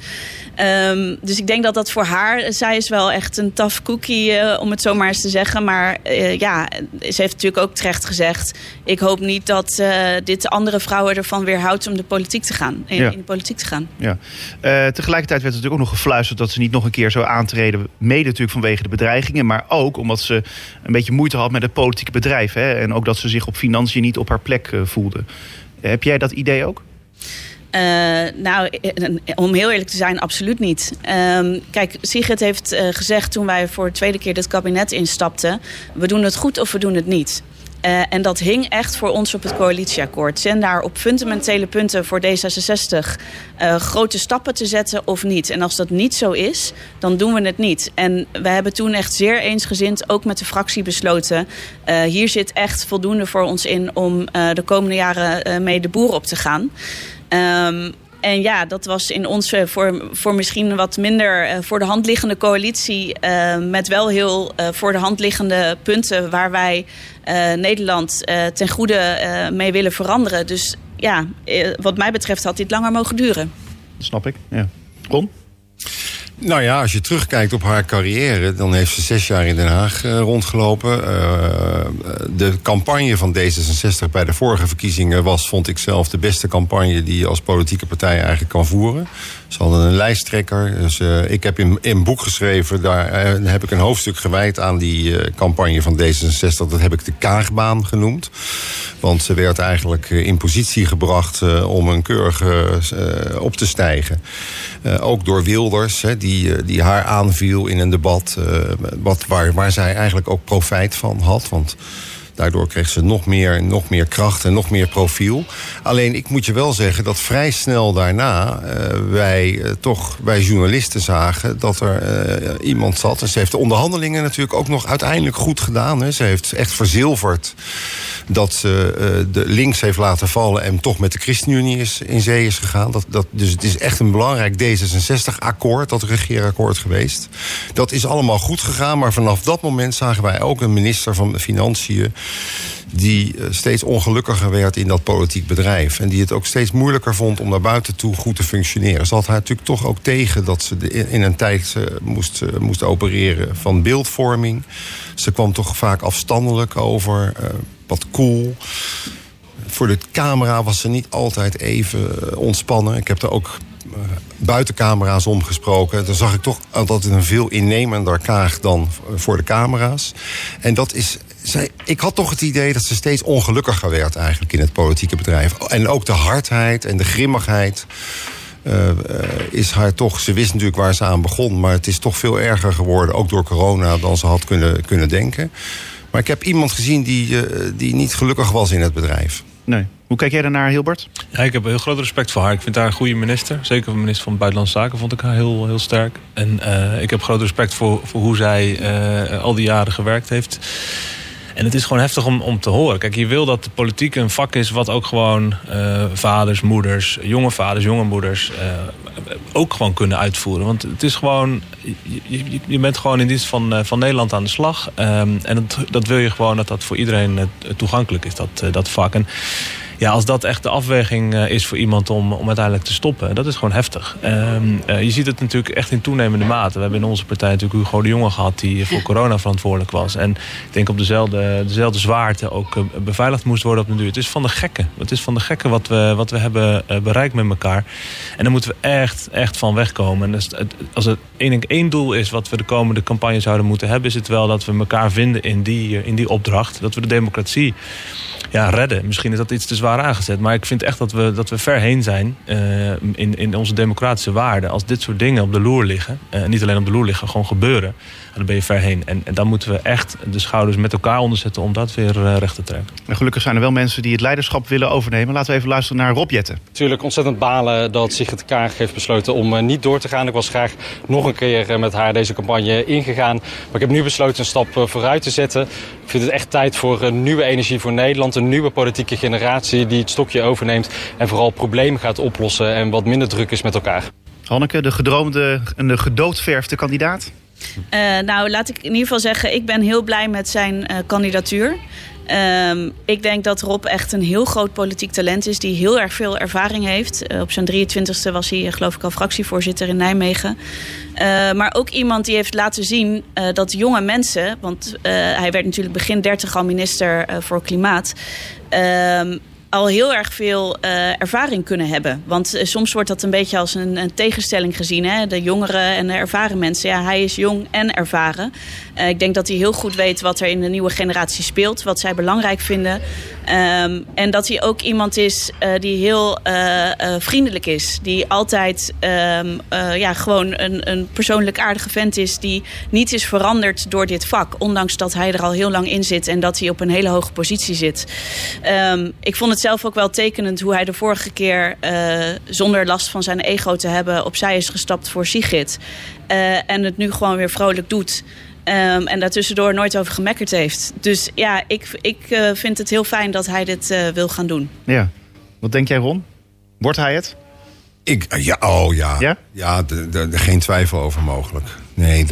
Dus ik denk dat voor haar, zij is wel echt een tough cookie, om het zomaar eens te zeggen. Maar ja, ze heeft natuurlijk ook terecht gezegd, ik hoop niet dat dit andere vrouwen ervan weerhoudt om de politiek te gaan. In de politiek te gaan. Ja. Tegelijkertijd werd er natuurlijk ook nog gefluisterd dat ze niet nog een keer zou aantreden. Mede natuurlijk vanwege de bedreigingen, maar ook omdat ze een beetje moeite had met het politieke bedrijf. Hè? En ook dat ze zich op financiën niet op haar plek voelde. Heb jij dat idee ook? Nou, om heel eerlijk te zijn, absoluut niet. Kijk, Sigrid heeft gezegd toen wij voor de tweede keer dit kabinet instapten, we doen het goed of we doen het niet. En dat hing echt voor ons op het coalitieakkoord. Zijn daar op fundamentele punten voor D66 grote stappen te zetten of niet? En als dat niet zo is, dan doen we het niet. En we hebben toen echt zeer eensgezind, ook met de fractie, besloten, hier zit echt voldoende voor ons in om de komende jaren mee de boer op te gaan. En ja, dat was in ons voor misschien wat minder voor de hand liggende coalitie, met wel heel voor de hand liggende punten waar wij Nederland ten goede mee willen veranderen. Dus ja, wat mij betreft had dit langer mogen duren. Dat snap ik, ja. Ron? Nou ja, als je terugkijkt op haar carrière, dan heeft ze 6 jaar in Den Haag rondgelopen. De campagne van D66 bij de vorige verkiezingen was, vond ik zelf, de beste campagne die je als politieke partij eigenlijk kan voeren. Ze hadden een lijsttrekker. Dus, ik heb in een boek geschreven, daar heb ik een hoofdstuk gewijd aan die campagne van D66. Dat heb ik de Kaagbaan genoemd. Want ze werd eigenlijk in positie gebracht om een keurige op te stijgen. Ook door Wilders, hè, die haar aanviel in een debat, waar zij eigenlijk ook profijt van had. Want daardoor kreeg ze nog meer kracht en nog meer profiel. Alleen, ik moet je wel zeggen dat vrij snel daarna wij journalisten zagen dat er iemand zat. En ze heeft de onderhandelingen natuurlijk ook nog uiteindelijk goed gedaan. Hè. Ze heeft echt verzilverd dat ze de links heeft laten vallen en toch met de ChristenUnie in zee is gegaan. Dus het is echt een belangrijk D66-akkoord, dat regeerakkoord geweest. Dat is allemaal goed gegaan, maar vanaf dat moment zagen wij ook een minister van Financiën die steeds ongelukkiger werd in dat politiek bedrijf. En die het ook steeds moeilijker vond om naar buiten toe goed te functioneren. Ze had haar natuurlijk toch ook tegen dat ze in een tijd moest opereren van beeldvorming. Ze kwam toch vaak afstandelijk over, wat cool. Voor de camera was ze niet altijd even ontspannen. Ik heb er ook buiten camera's omgesproken. Dan zag ik toch altijd een veel innemender Kaag dan voor de camera's. En dat is... Ik had toch het idee dat ze steeds ongelukkiger werd eigenlijk in het politieke bedrijf. En ook de hardheid en de grimmigheid is haar toch... Ze wist natuurlijk waar ze aan begon, maar het is toch veel erger geworden, ook door corona, dan ze had kunnen denken. Maar ik heb iemand gezien die niet gelukkig was in het bedrijf. Nee. Hoe kijk jij daarnaar, Hilbert? Ja, ik heb heel groot respect voor haar. Ik vind haar een goede minister. Zeker de minister van Buitenlandse Zaken vond ik haar heel, heel sterk. En ik heb groot respect voor hoe zij al die jaren gewerkt heeft. En het is gewoon heftig om te horen. Kijk, je wil dat de politiek een vak is wat ook gewoon vaders, moeders, jonge vaders, jonge moeders ook gewoon kunnen uitvoeren. Want het is gewoon, je bent gewoon in dienst van Nederland aan de slag. En dat wil je gewoon dat voor iedereen toegankelijk is, dat vak. En ja, als dat echt de afweging is voor iemand om uiteindelijk te stoppen, dat is gewoon heftig. Je ziet het natuurlijk echt in toenemende mate. We hebben in onze partij natuurlijk Hugo de Jonge gehad die voor corona verantwoordelijk was. En ik denk op dezelfde zwaarte ook beveiligd moest worden op de duur. Het is van de gekken. Het is van de gekken wat we hebben bereikt met elkaar. En daar moeten we echt van wegkomen. En dus, als het één doel is wat we de komende campagne zouden moeten hebben, is het wel dat we elkaar vinden in die opdracht. Dat we de democratie redden. Misschien is dat iets te zwaar aangezet. Maar ik vind echt dat we ver heen zijn in onze democratische waarden. Als dit soort dingen op de loer liggen, niet alleen op de loer liggen, gewoon gebeuren, dan ben je ver heen. En dan moeten we echt de schouders met elkaar onderzetten om dat weer recht te trekken. En gelukkig zijn er wel mensen die het leiderschap willen overnemen. Laten we even luisteren naar Rob Jetten. Natuurlijk ontzettend balen dat Sigrid Kaag heeft besloten om niet door te gaan. Ik was graag nog een keer met haar deze campagne ingegaan. Maar ik heb nu besloten een stap vooruit te zetten. Ik vind het echt tijd voor een nieuwe energie voor Nederland. Een nieuwe politieke generatie die het stokje overneemt en vooral problemen gaat oplossen en wat minder druk is met elkaar. Hanneke, de gedroomde en de gedoodverfde kandidaat? Nou, laat ik in ieder geval zeggen, ik ben heel blij met zijn kandidatuur. Ik denk dat Rob echt een heel groot politiek talent is die heel erg veel ervaring heeft. Op zijn 23e was hij geloof ik al fractievoorzitter in Nijmegen. Maar ook iemand die heeft laten zien dat jonge mensen... want hij werd natuurlijk begin 30 al minister voor Klimaat... al heel erg veel ervaring kunnen hebben. Want soms wordt dat een beetje als een tegenstelling gezien. Hè? De jongeren en de ervaren mensen. Ja, hij is jong en ervaren. Ik denk dat hij heel goed weet wat er in de nieuwe generatie speelt. Wat zij belangrijk vinden. En dat hij ook iemand is die heel vriendelijk is. Die altijd gewoon een persoonlijk aardige vent is. Die niet is veranderd door dit vak. Ondanks dat hij er al heel lang in zit. En dat hij op een hele hoge positie zit. Ik vond het zelf ook wel tekenend hoe hij de vorige keer zonder last van zijn ego te hebben opzij is gestapt voor Sigrid. En het nu gewoon weer vrolijk doet. En daartussendoor nooit over gemekkerd heeft. Dus ja, ik vind het heel fijn dat hij dit wil gaan doen. Ja. Wat denk jij, Ron? Wordt hij het? Ja. Ja, geen twijfel over mogelijk. Nee,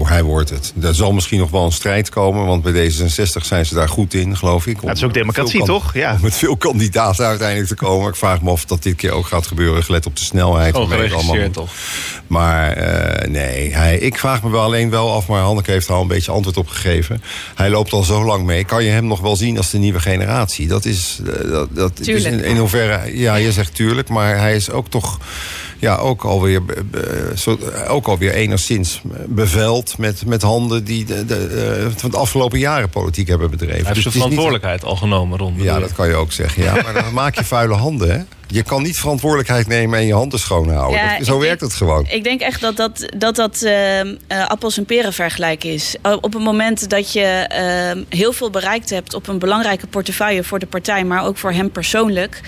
hij wordt het. Er zal misschien nog wel een strijd komen, want bij D66 zijn ze daar goed in, geloof ik. Het is ook democratie, toch? Ja. Om met veel kandidaten uiteindelijk te komen. Ik vraag me af dat dit keer ook gaat gebeuren, gelet op de snelheid. Oh, geregistreerd toch? Maar ik vraag me alleen wel af, maar Hanneke heeft er al een beetje antwoord op gegeven. Hij loopt al zo lang mee. Kan je hem nog wel zien als de nieuwe generatie? Dat is... Tuurlijk. Dus in hoeverre... Ja, je zegt tuurlijk, maar hij is ook toch... Ja, ook alweer enigszins beveld met handen die van de afgelopen jaren politiek hebben bedreven. Hij heeft zijn verantwoordelijkheid al genomen, Ron. Ja, dat kan je ook zeggen. Ja. Maar dan maak je vuile handen, hè? Je kan niet verantwoordelijkheid nemen en je handen schoon houden. Ja, zo werkt het gewoon. Ik denk echt dat appels en peren vergelijk is. Op het moment dat je heel veel bereikt hebt op een belangrijke portefeuille voor de partij, maar ook voor hem persoonlijk,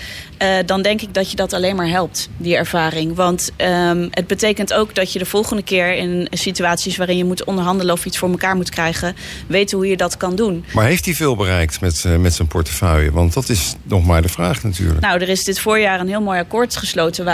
dan denk ik dat je dat alleen maar helpt, die ervaring. Want het betekent ook dat je de volgende keer in situaties waarin je moet onderhandelen of iets voor elkaar moet krijgen, weet hoe je dat kan doen. Maar heeft hij veel bereikt met zijn portefeuille? Want dat is nog maar de vraag natuurlijk. Nou, er is dit voorjaar een heel mooi akkoord gesloten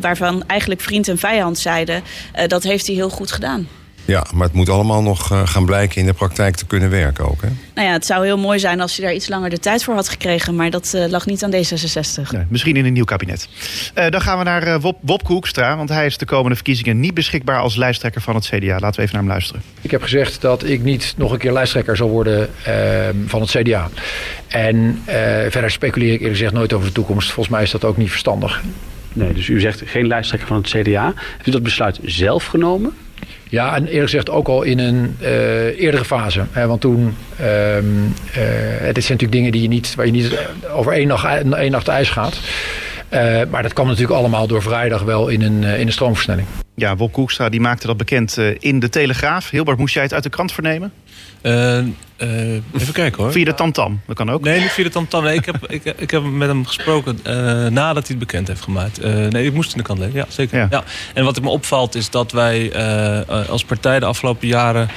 waarvan eigenlijk vriend en vijand zeiden dat heeft hij heel goed gedaan. Ja, maar het moet allemaal nog gaan blijken in de praktijk te kunnen werken ook, hè? Nou ja, het zou heel mooi zijn als hij daar iets langer de tijd voor had gekregen, maar dat lag niet aan D66. Nee, misschien in een nieuw kabinet. Dan gaan we naar Wopke Hoekstra, want hij is de komende verkiezingen niet beschikbaar als lijsttrekker van het CDA. Laten we even naar hem luisteren. Ik heb gezegd dat ik niet nog een keer lijsttrekker zal worden van het CDA. En verder speculeer ik eerlijk gezegd nooit over de toekomst. Volgens mij is dat ook niet verstandig. Nee, dus u zegt geen lijsttrekker van het CDA. Heeft u dat besluit zelf genomen? Ja, en eerlijk gezegd ook al in een eerdere fase. Hè, want toen, dit zijn natuurlijk dingen waar je niet over één nacht ijs gaat. Maar dat kwam natuurlijk allemaal door vrijdag wel in een stroomversnelling. Ja, Wopke Hoekstra die maakte dat bekend in De Telegraaf. Hilbert, moest jij het uit de krant vernemen? Even kijken hoor. Via de tamtam, dat kan ook. Nee, niet via de tamtam. Nee, ik heb met hem gesproken nadat hij het bekend heeft gemaakt. Ik moest in de krant lezen, ja zeker. Ja. Ja. En wat me opvalt is dat wij als partij de afgelopen jaren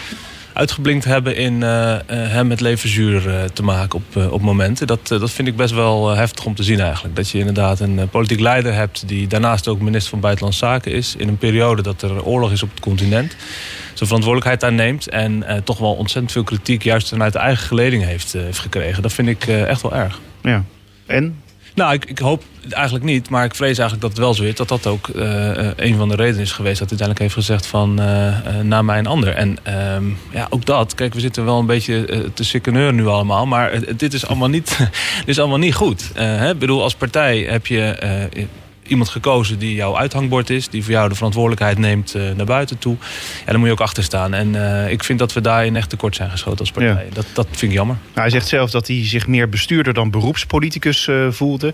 uitgeblinkt hebben in hem het leven zuur te maken op momenten. Dat vind ik best wel heftig om te zien eigenlijk. Dat je inderdaad een politiek leider hebt die daarnaast ook minister van Buitenlandse Zaken is. In een periode dat er oorlog is op het continent. Zijn verantwoordelijkheid daar neemt en toch wel ontzettend veel kritiek juist vanuit de eigen geleding heeft gekregen. Dat vind ik echt wel erg. Ja. En? Nou, ik hoop eigenlijk niet, maar ik vrees eigenlijk dat het wel zo is. Dat ook een van de redenen is geweest dat hij uiteindelijk heeft gezegd van na mij een ander. En ook dat, kijk, we zitten wel een beetje te sikkeneur nu allemaal. Maar dit is allemaal niet, dit is allemaal niet goed. Ik bedoel, als partij heb je iemand gekozen die jouw uithangbord is, die voor jou de verantwoordelijkheid neemt naar buiten toe. En daar moet je ook achter staan. En ik vind dat we daarin echt tekort zijn geschoten als partij. Ja. Dat vind ik jammer. Nou, hij zegt zelf dat hij zich meer bestuurder dan beroepspoliticus voelde.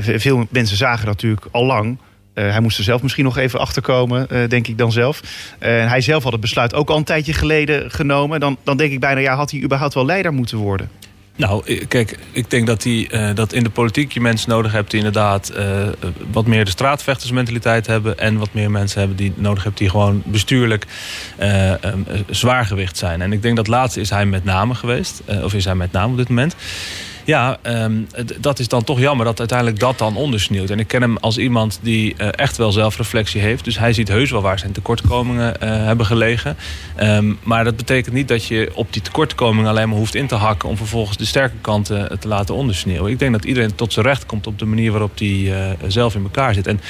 Veel mensen zagen dat natuurlijk al lang. Hij moest er zelf misschien nog even achterkomen, denk ik dan zelf. Hij zelf had het besluit ook al een tijdje geleden genomen. Dan denk ik bijna, ja, had hij überhaupt wel leider moeten worden? Nou, kijk, ik denk dat in de politiek je mensen nodig hebt die inderdaad wat meer de straatvechtersmentaliteit hebben en wat meer mensen hebben die nodig hebt die gewoon bestuurlijk zwaargewicht zijn. En ik denk dat laatste is hij met name geweest, of is hij met name op dit moment. Ja, dat is dan toch jammer dat uiteindelijk dat dan ondersneeuwt. En ik ken hem als iemand die echt wel zelfreflectie heeft. Dus hij ziet heus wel waar zijn tekortkomingen hebben gelegen. Maar dat betekent niet dat je op die tekortkomingen alleen maar hoeft in te hakken om vervolgens de sterke kanten te laten ondersneeuwen. Ik denk dat iedereen tot zijn recht komt op de manier waarop hij zelf in elkaar zit. En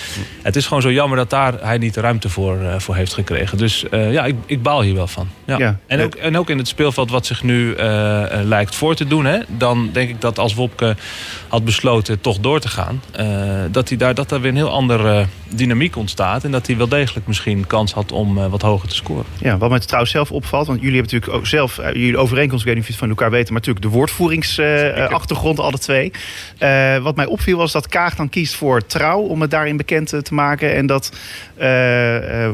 het is gewoon zo jammer dat daar hij niet de ruimte voor heeft gekregen. Dus ja, ik baal hier wel van. Ja. Ja. En ook in het speelveld wat zich nu lijkt voor te doen. Hè, dan denk ik dat als Wopke had besloten toch door te gaan, dat daar weer een heel andere dynamiek ontstaat. En dat hij wel degelijk misschien kans had om wat hoger te scoren. Ja, wat mij trouwens zelf opvalt, want jullie hebben natuurlijk ook zelf jullie overeenkomst, ik weet niet of je het van elkaar weten, maar natuurlijk de woordvoeringsachtergrond alle twee. Wat mij opviel was dat Kaag dan kiest voor Trouw om het daarin bekend te maken. En dat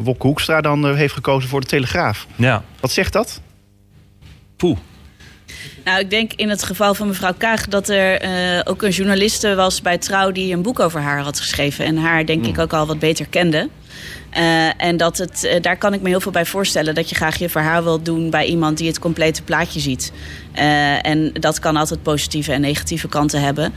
Wopke Hoekstra dan heeft gekozen voor de Telegraaf. Ja. Wat zegt dat? Poeh. Nou, ik denk in het geval van mevrouw Kaag dat er ook een journaliste was bij Trouw die een boek over haar had geschreven. En haar denk ik ook al wat beter kende. En dat het, daar kan ik me heel veel bij voorstellen, dat je graag je verhaal wilt doen bij iemand die het complete plaatje ziet. En dat kan altijd positieve en negatieve kanten hebben.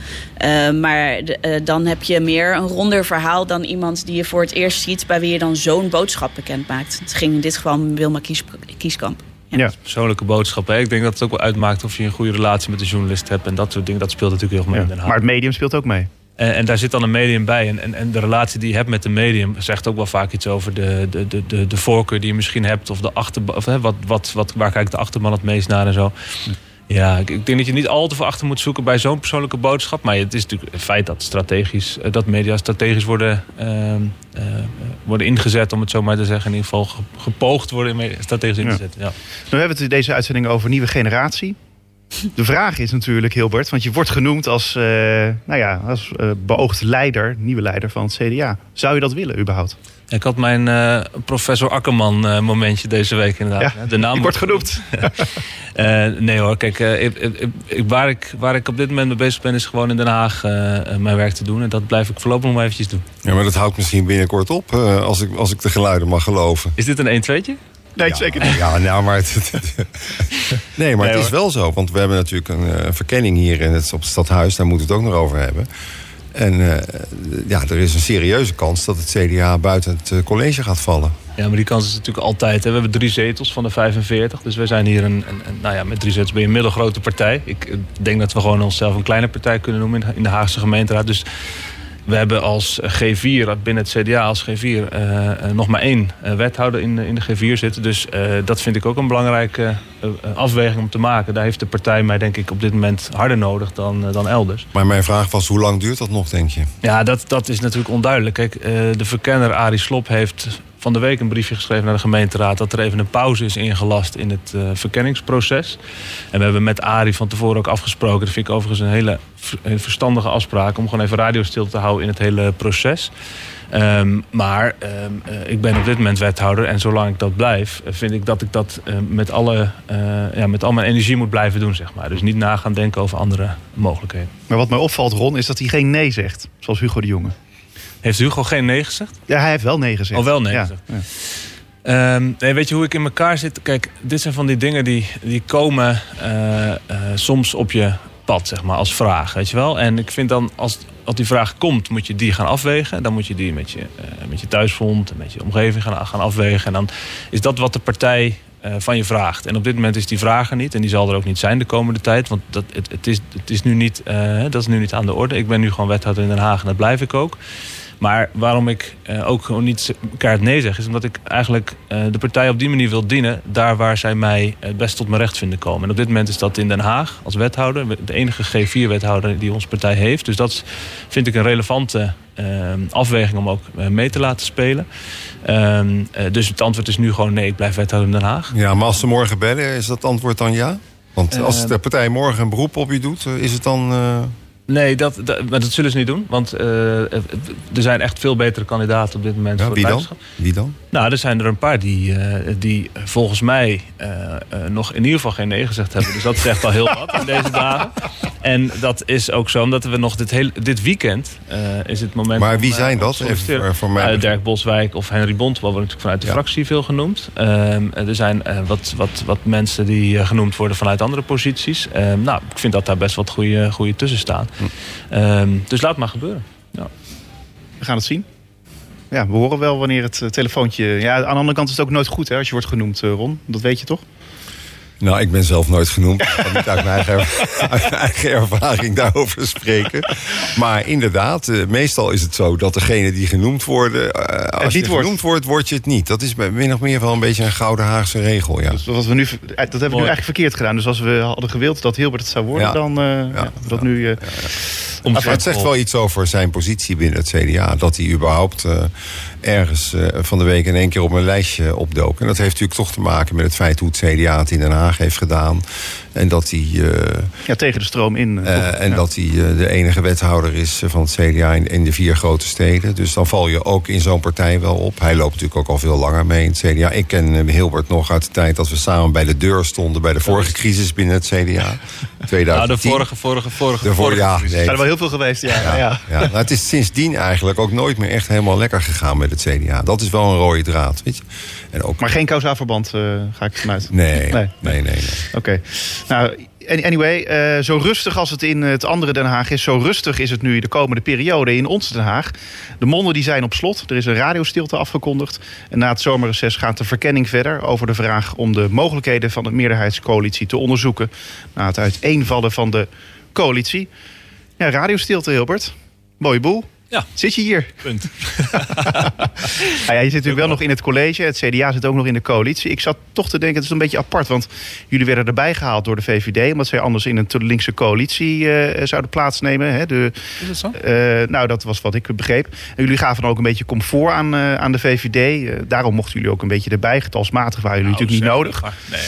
Maar dan heb je meer een ronder verhaal dan iemand die je voor het eerst ziet, bij wie je dan zo'n boodschap bekend maakt. Het ging in dit geval om Wilma Kieskamp. Ja, persoonlijke boodschappen. Ik denk dat het ook wel uitmaakt of je een goede relatie met de journalist hebt en dat soort dingen. Dat speelt natuurlijk heel veel mee. Ja, maar het medium speelt ook mee. En daar zit dan een medium bij. En de relatie die je hebt met de medium zegt ook wel vaak iets over de voorkeur die je misschien hebt. Of de achterban. Of waar kijkt de achterman het meest naar en zo. Ja, ik denk dat je niet al te veel achter moet zoeken bij zo'n persoonlijke boodschap. Maar het is natuurlijk een feit dat media strategisch worden ingezet, om het zo maar te zeggen. In ieder geval gepoogd worden strategisch in te zetten. Ja. Ja. Nu hebben we het in deze uitzending over nieuwe generatie. De vraag is natuurlijk, Hilbert, want je wordt genoemd als, als beoogd leider, nieuwe leider van het CDA. Zou je dat willen überhaupt? Ik had mijn professor Akkerman momentje deze week inderdaad. Ja, de naam wordt genoemd. Nee hoor, kijk, waar ik op dit moment mee bezig ben is gewoon in Den Haag mijn werk te doen. En dat blijf ik voorlopig nog maar eventjes doen. Ja, maar dat houdt misschien binnenkort op als ik de geluiden mag geloven. Is dit een 1-2'tje? Nee, zeker niet. Ja, nou, maar het is wel zo. Want we hebben natuurlijk een verkenning hier op het stadhuis. Daar moeten we het ook nog over hebben. En er is een serieuze kans dat het CDA buiten het college gaat vallen. Ja, maar die kans is natuurlijk altijd. Hè. We hebben 3 zetels van de 45. Dus we zijn hier met 3 zetels ben je een middelgrote partij. Ik denk dat we gewoon onszelf een kleine partij kunnen noemen in de Haagse gemeenteraad. Dus we hebben als G4, binnen het CDA als G4, nog maar 1 wethouder in de G4 zitten. Dus dat vind ik ook een belangrijke afweging om te maken. Daar heeft de partij mij denk ik op dit moment harder nodig dan elders. Maar mijn vraag was, hoe lang duurt dat nog, denk je? Ja, dat is natuurlijk onduidelijk. Kijk, de verkenner Arie Slob heeft van de week een briefje geschreven naar de gemeenteraad dat er even een pauze is ingelast in het verkenningsproces. En we hebben met Arie van tevoren ook afgesproken, dat vind ik overigens een hele verstandige afspraak, om gewoon even radio stil te houden in het hele proces. Maar ik ben op dit moment wethouder en zolang ik dat blijf, vind ik dat met al mijn energie moet blijven doen, zeg maar. Dus niet na gaan denken over andere mogelijkheden. Maar wat mij opvalt, Ron, is dat hij geen nee zegt, zoals Hugo de Jonge. Heeft Hugo geen nee gezegd? Ja, hij heeft wel nee gezegd. Oh, wel nee gezegd. Ja. Nee, weet je hoe ik in elkaar zit? Kijk, dit zijn van die dingen die komen soms op je pad, zeg maar, als vraag, weet je wel? En ik vind dan, als die vraag komt, moet je die gaan afwegen. Dan moet je die met je thuisfront en met je omgeving gaan afwegen. En dan is dat wat de partij van je vraagt. En op dit moment is die vraag er niet. En die zal er ook niet zijn de komende tijd. Want dat is nu niet aan de orde. Ik ben nu gewoon wethouder in Den Haag en dat blijf ik ook. Maar waarom ik ook gewoon niet kaart nee zeg, is omdat ik eigenlijk de partij op die manier wil dienen, daar waar zij mij het best tot mijn recht vinden komen. En op dit moment is dat in Den Haag als wethouder. De enige G4-wethouder die onze partij heeft. Dus dat vind ik een relevante afweging om ook mee te laten spelen. Dus het antwoord is nu gewoon nee, ik blijf wethouder in Den Haag. Ja, maar als ze morgen bellen, is dat antwoord dan ja? Want als de partij morgen een beroep op je doet, is het dan... Nee, dat zullen ze niet doen. Want er zijn echt veel betere kandidaten op dit moment. Ja, voor wie dan? Nou, er zijn er een paar die volgens mij nog in ieder geval geen nee gezegd hebben. Dus dat zegt al heel wat in deze dagen. En dat is ook zo, omdat we nog dit weekend is het moment... Maar wie zijn dat? Even voor mij Dirk Boswijk of Henry Bond worden natuurlijk vanuit de fractie veel genoemd. Er zijn wat mensen die genoemd worden vanuit andere posities. Nou, ik vind dat daar best wat goede tussen staan. Dus laat maar gebeuren. Ja. We gaan het zien. Ja, we horen wel wanneer het telefoontje... Ja, aan de andere kant is het ook nooit goed hè, als je wordt genoemd, Ron. Dat weet je toch? Nou, ik ben zelf nooit genoemd. Ik kan niet uit mijn eigen ervaring daarover spreken. Maar inderdaad, meestal is het zo dat degene die genoemd worden... als je genoemd wordt, word je het niet. Dat is min of meer wel een beetje een gouden Haagse regel, ja. Dus dat hebben we nu eigenlijk verkeerd gedaan. Dus als we hadden gewild dat Hilbert het zou worden, dan... Maar het zegt wel iets over zijn positie binnen het CDA. Dat hij überhaupt ergens van de week in één keer op een lijstje opdook. En dat heeft natuurlijk toch te maken met het feit hoe het CDA het in Den Haag heeft gedaan. En dat hij... tegen de stroom in. Dat hij de enige wethouder is van het CDA in de 4 grote steden. Dus dan val je ook in zo'n partij wel op. Hij loopt natuurlijk ook al veel langer mee in het CDA. Ik ken Hilbert nog uit de tijd dat we samen bij de deur stonden... bij de vorige crisis binnen het CDA. 2010. Nou, de vorige. Ja, nee. Zijn er wel heel veel geweest, ja. Nou, het is sindsdien eigenlijk ook nooit meer echt helemaal lekker gegaan met het CDA. Dat is wel een rode draad, weet je. En ook... Maar geen causaal verband, ga ik vanuit. Nee. Oké. Nou, anyway, zo rustig als het in het andere Den Haag is... zo rustig is het nu de komende periode in ons Den Haag. De monden die zijn op slot. Er is een radiostilte afgekondigd. En na het zomerreces gaat de verkenning verder... over de vraag om de mogelijkheden van de meerderheidscoalitie te onderzoeken... na het uiteenvallen van de coalitie. Ja, radiostilte, Hilbert. Mooie boel. Ja. Zit je hier? Punt. Je zit natuurlijk wel nog in het college. Het CDA zit ook nog in de coalitie. Ik zat toch te denken, het is een beetje apart. Want jullie werden erbij gehaald door de VVD... omdat zij anders in een linkse coalitie zouden plaatsnemen. Hè? Is dat zo? Nou, dat was wat ik begreep. En jullie gaven dan ook een beetje comfort aan de VVD. Daarom mochten jullie ook een beetje erbij. Getalsmatig waren jullie natuurlijk niet nodig. Maar, nee.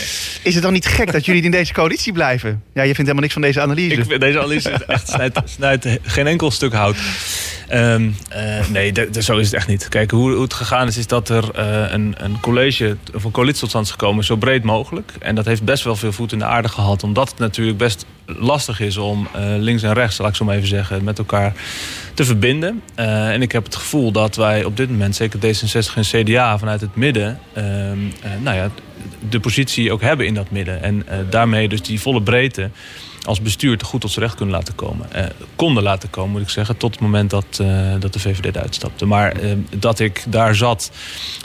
Is het dan niet gek dat jullie in deze coalitie blijven? Ja, je vindt helemaal niks van deze analyse. Deze analyse is echt snijdt geen enkel stuk hout. Nee, zo is het echt niet. Kijk, hoe het gegaan is dat er een college of een coalitie tot stand is gekomen... zo breed mogelijk. En dat heeft best wel veel voet in de aarde gehad. Omdat het natuurlijk best lastig is om links en rechts, laat ik zo maar even zeggen... met elkaar te verbinden. En ik heb het gevoel dat wij op dit moment, zeker D66 en CDA... vanuit het midden, de positie ook hebben in dat midden. En daarmee dus die volle breedte... als bestuur te goed tot z'n recht konden laten komen, moet ik zeggen... tot het moment dat de VVD uitstapte. Maar dat ik daar zat,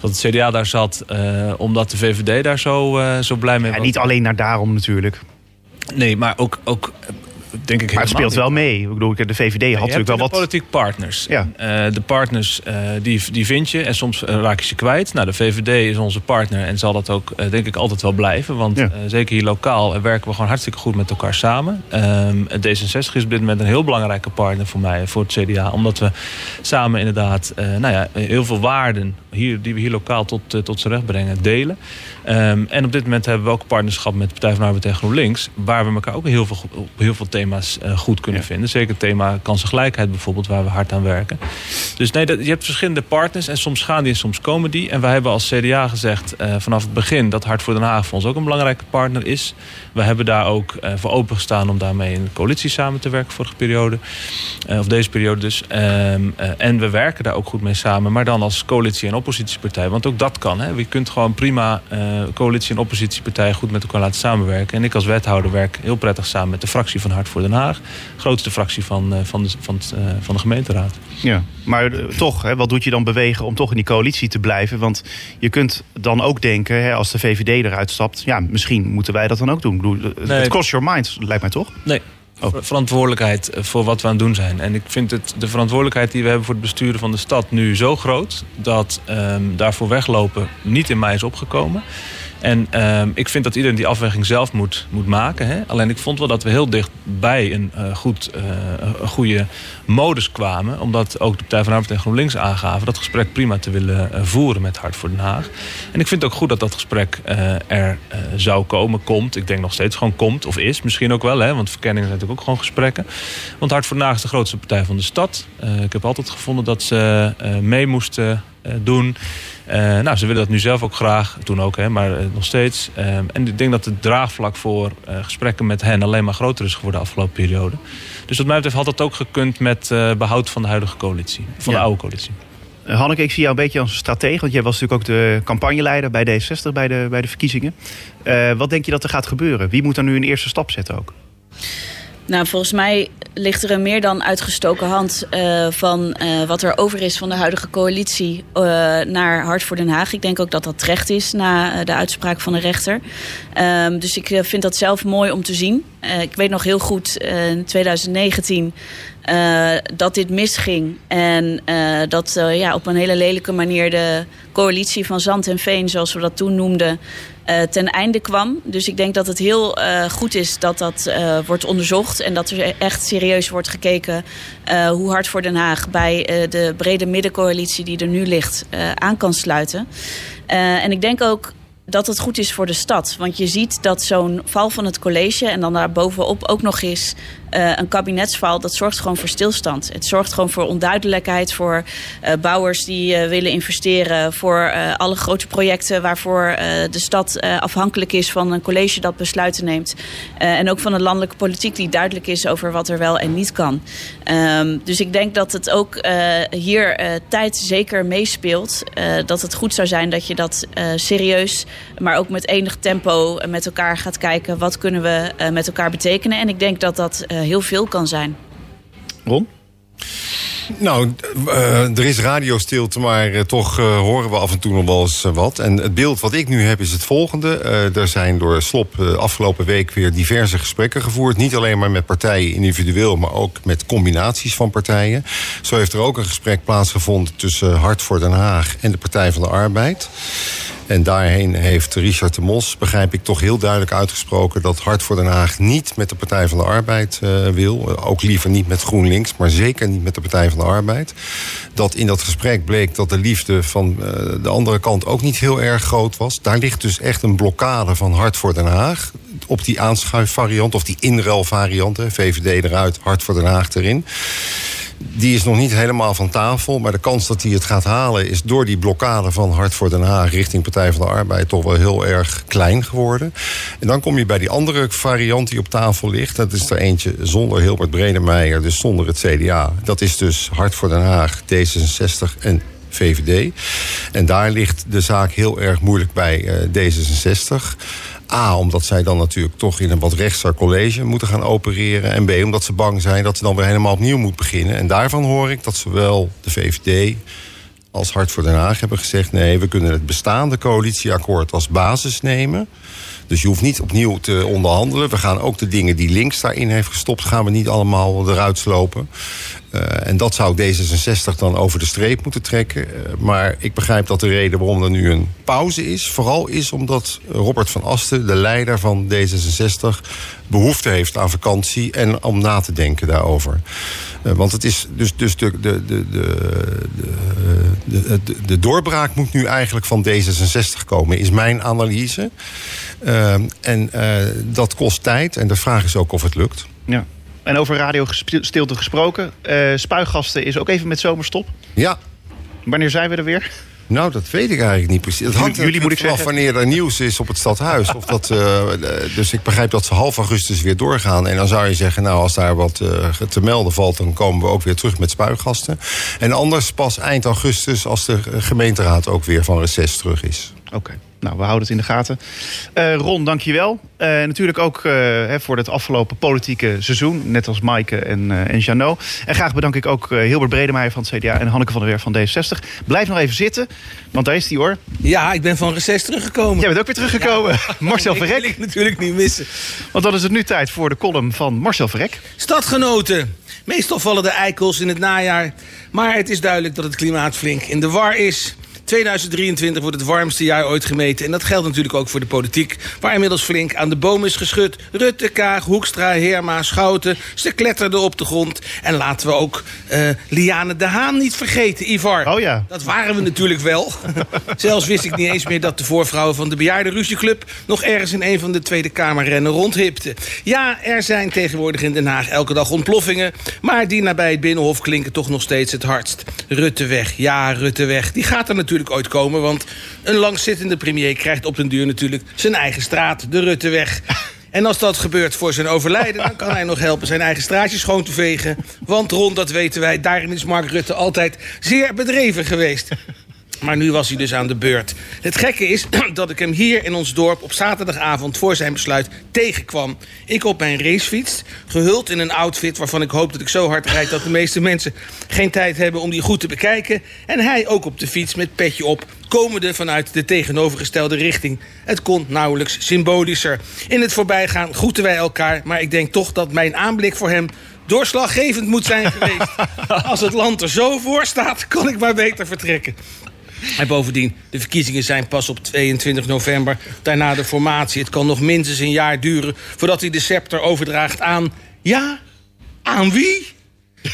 dat het CDA daar zat... omdat de VVD daar zo blij mee was. Ja, niet alleen naar daarom natuurlijk. Nee, maar ook denk ik... Maar het speelt wel mee. Ik bedoel, de VVD had natuurlijk wel wat... politiek partners. Ja. De partners, die vind je en soms raak je ze kwijt. Nou, de VVD is onze partner en zal dat ook, denk ik, altijd wel blijven. Want zeker hier lokaal werken we gewoon hartstikke goed met elkaar samen. D66 is op dit moment een heel belangrijke partner voor mij, voor het CDA. Omdat we samen inderdaad heel veel waarden die we hier lokaal tot z'n recht brengen, delen. En op dit moment hebben we ook partnerschap met de Partij van de Arbeid en GroenLinks... waar we elkaar ook op heel veel thema's goed kunnen vinden. Zeker het thema kansengelijkheid bijvoorbeeld, waar we hard aan werken. Dus nee, je hebt verschillende partners en soms gaan die en soms komen die. En wij hebben als CDA gezegd vanaf het begin dat Hart voor Den Haag voor ons ook een belangrijke partner is. We hebben daar ook voor opengestaan om daarmee in de coalitie samen te werken vorige periode. Of deze periode dus. En we werken daar ook goed mee samen, maar dan als coalitie- en oppositiepartij. Want ook dat kan. Hè. Je kunt gewoon prima coalitie- en oppositiepartijen goed met elkaar laten samenwerken. En ik als wethouder werk heel prettig samen met de fractie van Hart voor Den Haag. Grootste fractie van de gemeenteraad. Ja, maar toch, hè, wat doet je dan bewegen om toch in die coalitie te blijven? Want je kunt dan ook denken, hè, als de VVD eruit stapt... ja, misschien moeten wij dat dan ook doen. Ik bedoel, het cost your mind, lijkt mij toch? Nee. Oh. Verantwoordelijkheid voor wat we aan het doen zijn. En ik vind de verantwoordelijkheid die we hebben voor het besturen van de stad nu zo groot... dat daarvoor weglopen niet in mij is opgekomen. En ik vind dat iedereen die afweging zelf moet maken. Hè? Alleen ik vond wel dat we heel dicht bij een goede modus kwamen. Omdat ook de Partij van de Arbeid en GroenLinks aangaven... dat gesprek prima te willen voeren met Hart voor Den Haag. En ik vind het ook goed dat dat gesprek er zou komen, komt. Ik denk nog steeds gewoon komt of is. Misschien ook wel, hè? Want verkenningen zijn natuurlijk ook gewoon gesprekken. Want Hart voor Den Haag is de grootste partij van de stad. Ik heb altijd gevonden dat ze mee moesten... doen. Nou, ze willen dat nu zelf ook graag, toen ook, hè, maar nog steeds. En ik denk dat het draagvlak voor gesprekken met hen alleen maar groter is geworden de afgelopen periode. Dus wat mij betreft had dat ook gekund met behoud van de huidige coalitie, van de oude coalitie. Hanneke, ik zie jou een beetje als een stratege, want jij was natuurlijk ook de campagneleider bij D66 bij de verkiezingen. Wat denk je dat er gaat gebeuren? Wie moet daar nu een eerste stap zetten ook? Nou, volgens mij ligt er een meer dan uitgestoken hand van wat er over is van de huidige coalitie naar Hart voor Den Haag. Ik denk ook dat dat terecht is na de uitspraak van de rechter. Dus ik vind dat zelf mooi om te zien. Ik weet nog heel goed in 2019 dat dit misging. En dat op een hele lelijke manier de coalitie van Zand en Veen, zoals we dat toen noemden, ten einde kwam. Dus ik denk dat het heel goed is dat dat wordt onderzocht en dat er echt serieus wordt gekeken hoe Hart voor Den Haag bij de brede middencoalitie die er nu ligt aan kan sluiten. En ik denk ook dat het goed is voor de stad. Want je ziet dat zo'n val van het college en dan daarbovenop ook nog eens een kabinetsval, dat zorgt gewoon voor stilstand. Het zorgt gewoon voor onduidelijkheid, voor bouwers die willen investeren, voor alle grote projecten waarvoor de stad afhankelijk is van een college dat besluiten neemt. En ook van de landelijke politiek die duidelijk is over wat er wel en niet kan. Dus ik denk dat het ook hier tijd zeker meespeelt. Dat het goed zou zijn dat je dat serieus, maar ook met enig tempo met elkaar gaat kijken. Wat kunnen we met elkaar betekenen? En ik denk dat dat heel veel kan zijn. Ron? Nou, er is radiostilte, maar toch horen we af en toe nog wel eens wat. En het beeld wat ik nu heb is het volgende. Er zijn door Slob afgelopen week weer diverse gesprekken gevoerd. Niet alleen maar met partijen individueel, maar ook met combinaties van partijen. Zo heeft er ook een gesprek plaatsgevonden tussen Hart voor Den Haag en de Partij van de Arbeid. En daarheen heeft Richard de Mos, begrijp ik, toch heel duidelijk uitgesproken dat Hart voor Den Haag niet met de Partij van de Arbeid wil. Ook liever niet met GroenLinks, maar zeker niet met de Partij van de Arbeid. Dat in dat gesprek bleek dat de liefde van de andere kant ook niet heel erg groot was. Daar ligt dus echt een blokkade van Hart voor Den Haag op die aanschuifvariant, of die inruilvariant, VVD eruit, Hart voor Den Haag erin. Die is nog niet helemaal van tafel, maar de kans dat hij het gaat halen is door die blokkade van Hart voor Den Haag richting Partij van de Arbeid toch wel heel erg klein geworden. En dan kom je bij die andere variant die op tafel ligt. Dat is er eentje zonder Hilbert Bredemeijer, dus zonder het CDA. Dat is dus Hart voor Den Haag, D66 en VVD. En daar ligt de zaak heel erg moeilijk bij D66. A, omdat zij dan natuurlijk toch in een wat rechtser college moeten gaan opereren. En B, omdat ze bang zijn dat ze dan weer helemaal opnieuw moet beginnen. En daarvan hoor ik dat zowel de VVD als Hart voor Den Haag hebben gezegd: nee, we kunnen het bestaande coalitieakkoord als basis nemen. Dus je hoeft niet opnieuw te onderhandelen. We gaan ook de dingen die links daarin heeft gestopt, gaan we niet allemaal eruit slopen. En dat zou D66 dan over de streep moeten trekken. Maar ik begrijp dat de reden waarom er nu een pauze is, vooral is omdat Robert van Asten, de leider van D66, behoefte heeft aan vakantie en om na te denken daarover. Want het is dus de doorbraak moet nu eigenlijk van D66 komen, is mijn analyse. En dat kost tijd en de vraag is ook of het lukt. Ja. En over radiostilte gesproken, Spuigasten is ook even met zomerstop. Ja. Wanneer zijn we er weer? Nou, dat weet ik eigenlijk niet precies. Het hangt vanaf wanneer er nieuws is op het stadhuis. Of dat, dus ik begrijp dat ze half augustus weer doorgaan. En dan zou je zeggen, nou, als daar wat te melden valt, dan komen we ook weer terug met Spuigasten. En anders pas eind augustus als de gemeenteraad ook weer van reces terug is. Oké. Nou, we houden het in de gaten. Ron, dankjewel. Natuurlijk ook voor het afgelopen politieke seizoen. Net als Maaike en Janot. En graag bedank ik ook Hilbert Bredemeijer van het CDA en Hanneke van der Werf van D66. Blijf nog even zitten, want daar is die hoor. Ja, ik ben van reces teruggekomen. Jij bent ook weer teruggekomen. Ja. Marcel Verrek. Ik wil natuurlijk niet missen. Want dan is het nu tijd voor de column van Marcel Verrek. Stadgenoten. Meestal vallen de eikels in het najaar. Maar het is duidelijk dat het klimaat flink in de war is. 2023 wordt het warmste jaar ooit gemeten. En dat geldt natuurlijk ook voor de politiek, waar inmiddels flink aan de boom is geschud. Rutte, Kaag, Hoekstra, Heerma, Schouten, ze kletterden op de grond. En laten we ook Liane den Haan niet vergeten, Ivar. Oh ja. Dat waren we natuurlijk wel. Zelfs wist ik niet eens meer dat de voorvrouwen van de bejaardenruzieclub nog ergens in een van de Tweede Kamerrennen rondhipten. Ja, er zijn tegenwoordig in Den Haag elke dag ontploffingen, maar die nabij het Binnenhof klinken toch nog steeds het hardst. Rutte weg, ja, Rutte weg. Die gaat er natuurlijk ooit komen, want een langzittende premier krijgt op den duur natuurlijk zijn eigen straat, de Rutteweg. En als dat gebeurt voor zijn overlijden, dan kan hij nog helpen zijn eigen straatje schoon te vegen. Want Ron, dat weten wij, daarin is Mark Rutte altijd zeer bedreven geweest. Maar nu was hij dus aan de beurt. Het gekke is dat ik hem hier in ons dorp op zaterdagavond voor zijn besluit tegenkwam. Ik op mijn racefiets, gehuld in een outfit waarvan ik hoop dat ik zo hard rijd dat de meeste mensen geen tijd hebben om die goed te bekijken. En hij ook op de fiets met petje op, komende vanuit de tegenovergestelde richting. Het kon nauwelijks symbolischer. In het voorbijgaan groeten wij elkaar, maar ik denk toch dat mijn aanblik voor hem doorslaggevend moet zijn geweest. Als het land er zo voor staat, kan ik maar beter vertrekken. En bovendien, de verkiezingen zijn pas op 22 november. Daarna de formatie. Het kan nog minstens een jaar duren voordat hij de scepter overdraagt aan... Ja, aan wie?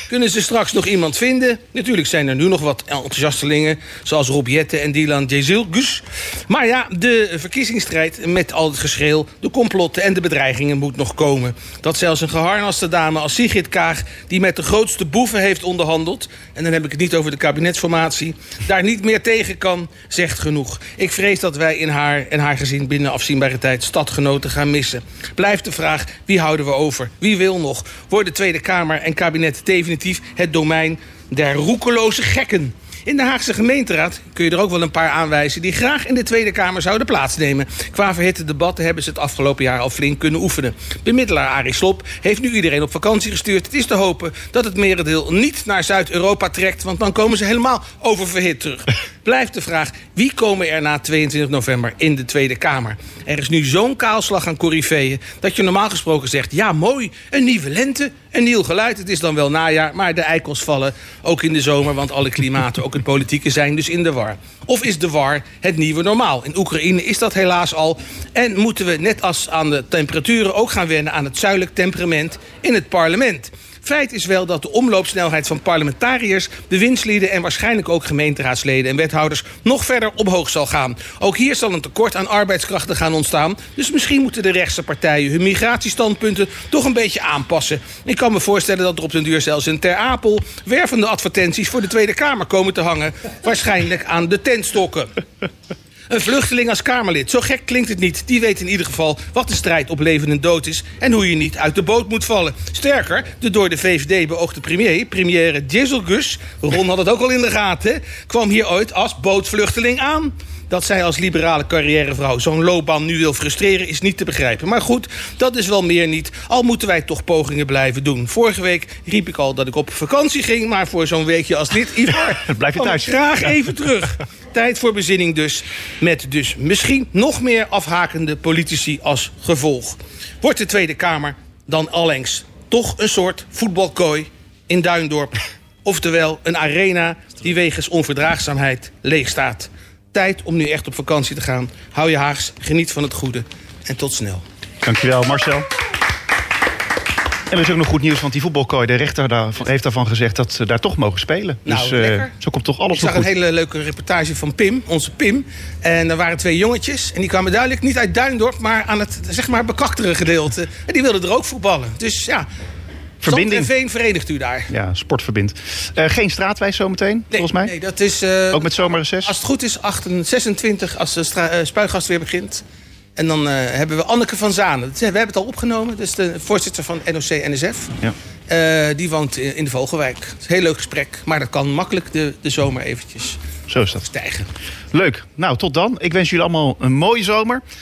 Kunnen ze straks nog iemand vinden? Natuurlijk zijn er nu nog wat enthousiastelingen, zoals Rob Jetten en Dylan Jezilgus. Maar ja, de verkiezingsstrijd met al het geschreeuw, de complotten en de bedreigingen moet nog komen. Dat zelfs een geharnaste dame als Sigrid Kaag, die met de grootste boeven heeft onderhandeld, en dan heb ik het niet over de kabinetsformatie, daar niet meer tegen kan, zegt genoeg. Ik vrees dat wij in haar en haar gezin binnen afzienbare tijd stadgenoten gaan missen. Blijft de vraag, wie houden we over? Wie wil nog? Worden Tweede Kamer en kabinet definitief het domein der roekeloze gekken? In de Haagse gemeenteraad kun je er ook wel een paar aanwijzen die graag in de Tweede Kamer zouden plaatsnemen. Qua verhitte debatten hebben ze het afgelopen jaar al flink kunnen oefenen. Bemiddelaar Arie Slob heeft nu iedereen op vakantie gestuurd. Het is te hopen dat het merendeel niet naar Zuid-Europa trekt, want dan komen ze helemaal oververhit terug. Blijft de vraag, wie komen er na 22 november in de Tweede Kamer? Er is nu zo'n kaalslag aan coryfeeën dat je normaal gesproken zegt, ja mooi, een nieuwe lente, een nieuw geluid. Het is dan wel najaar, maar de eikels vallen ook in de zomer, want alle klimaten, ook het politieke, zijn dus in de war. Of is de war het nieuwe normaal? In Oekraïne is dat helaas al. En moeten we, net als aan de temperaturen, ook gaan wennen aan het zuidelijk temperament in het parlement. Feit is wel dat de omloopsnelheid van parlementariërs, bewindslieden en waarschijnlijk ook gemeenteraadsleden en wethouders nog verder omhoog zal gaan. Ook hier zal een tekort aan arbeidskrachten gaan ontstaan. Dus misschien moeten de rechtse partijen hun migratiestandpunten toch een beetje aanpassen. Ik kan me voorstellen dat er op den duur zelfs in Ter Apel wervende advertenties voor de Tweede Kamer komen te hangen. Waarschijnlijk aan de tentstokken. Een vluchteling als Kamerlid, zo gek klinkt het niet. Die weet in ieder geval wat de strijd op leven en dood is en hoe je niet uit de boot moet vallen. Sterker, de door de VVD beoogde premier Jezilgus, Ron had het ook al in de gaten, kwam hier ooit als bootvluchteling aan. Dat zij als liberale carrièrevrouw zo'n loopbaan nu wil frustreren is niet te begrijpen. Maar goed, dat is wel meer niet. Al moeten wij toch pogingen blijven doen. Vorige week riep ik al dat ik op vakantie ging, maar voor zo'n weekje als dit, Ivar, blijf je thuis. Graag even terug. Tijd voor bezinning dus, met dus misschien nog meer afhakende politici als gevolg. Wordt de Tweede Kamer dan allengs toch een soort voetbalkooi in Duindorp? Oftewel een arena die wegens onverdraagzaamheid leeg staat. Tijd om nu echt op vakantie te gaan. Hou je Haags, geniet van het goede en tot snel. Dankjewel, Marcel. En er is ook nog goed nieuws, want die voetbalkooi, de rechter heeft daarvan gezegd dat ze daar toch mogen spelen. Nou, dus zo komt toch alles op goed. Ik zag een hele leuke reportage van Pim, onze Pim. En er waren twee jongetjes en die kwamen duidelijk niet uit Duindorp, maar aan het, zeg maar, bekaktere gedeelte. En die wilden er ook voetballen. Dus ja, verbinding. Zand en veen verenigt u daar. Ja, sport verbindt. Geen straatwijs zometeen, volgens mij? Nee, dat is... ook met zomerreces? Als het goed is, 26, als de Spuigasten weer begint. En dan hebben we Hanneke van Zanen. We hebben het al opgenomen. Dat is de voorzitter van NOC-NSF. Ja. Die woont in de Vogelwijk. Heel leuk gesprek. Maar dat kan makkelijk de zomer eventjes. Zo is dat. Stijgen. Leuk. Nou, tot dan. Ik wens jullie allemaal een mooie zomer.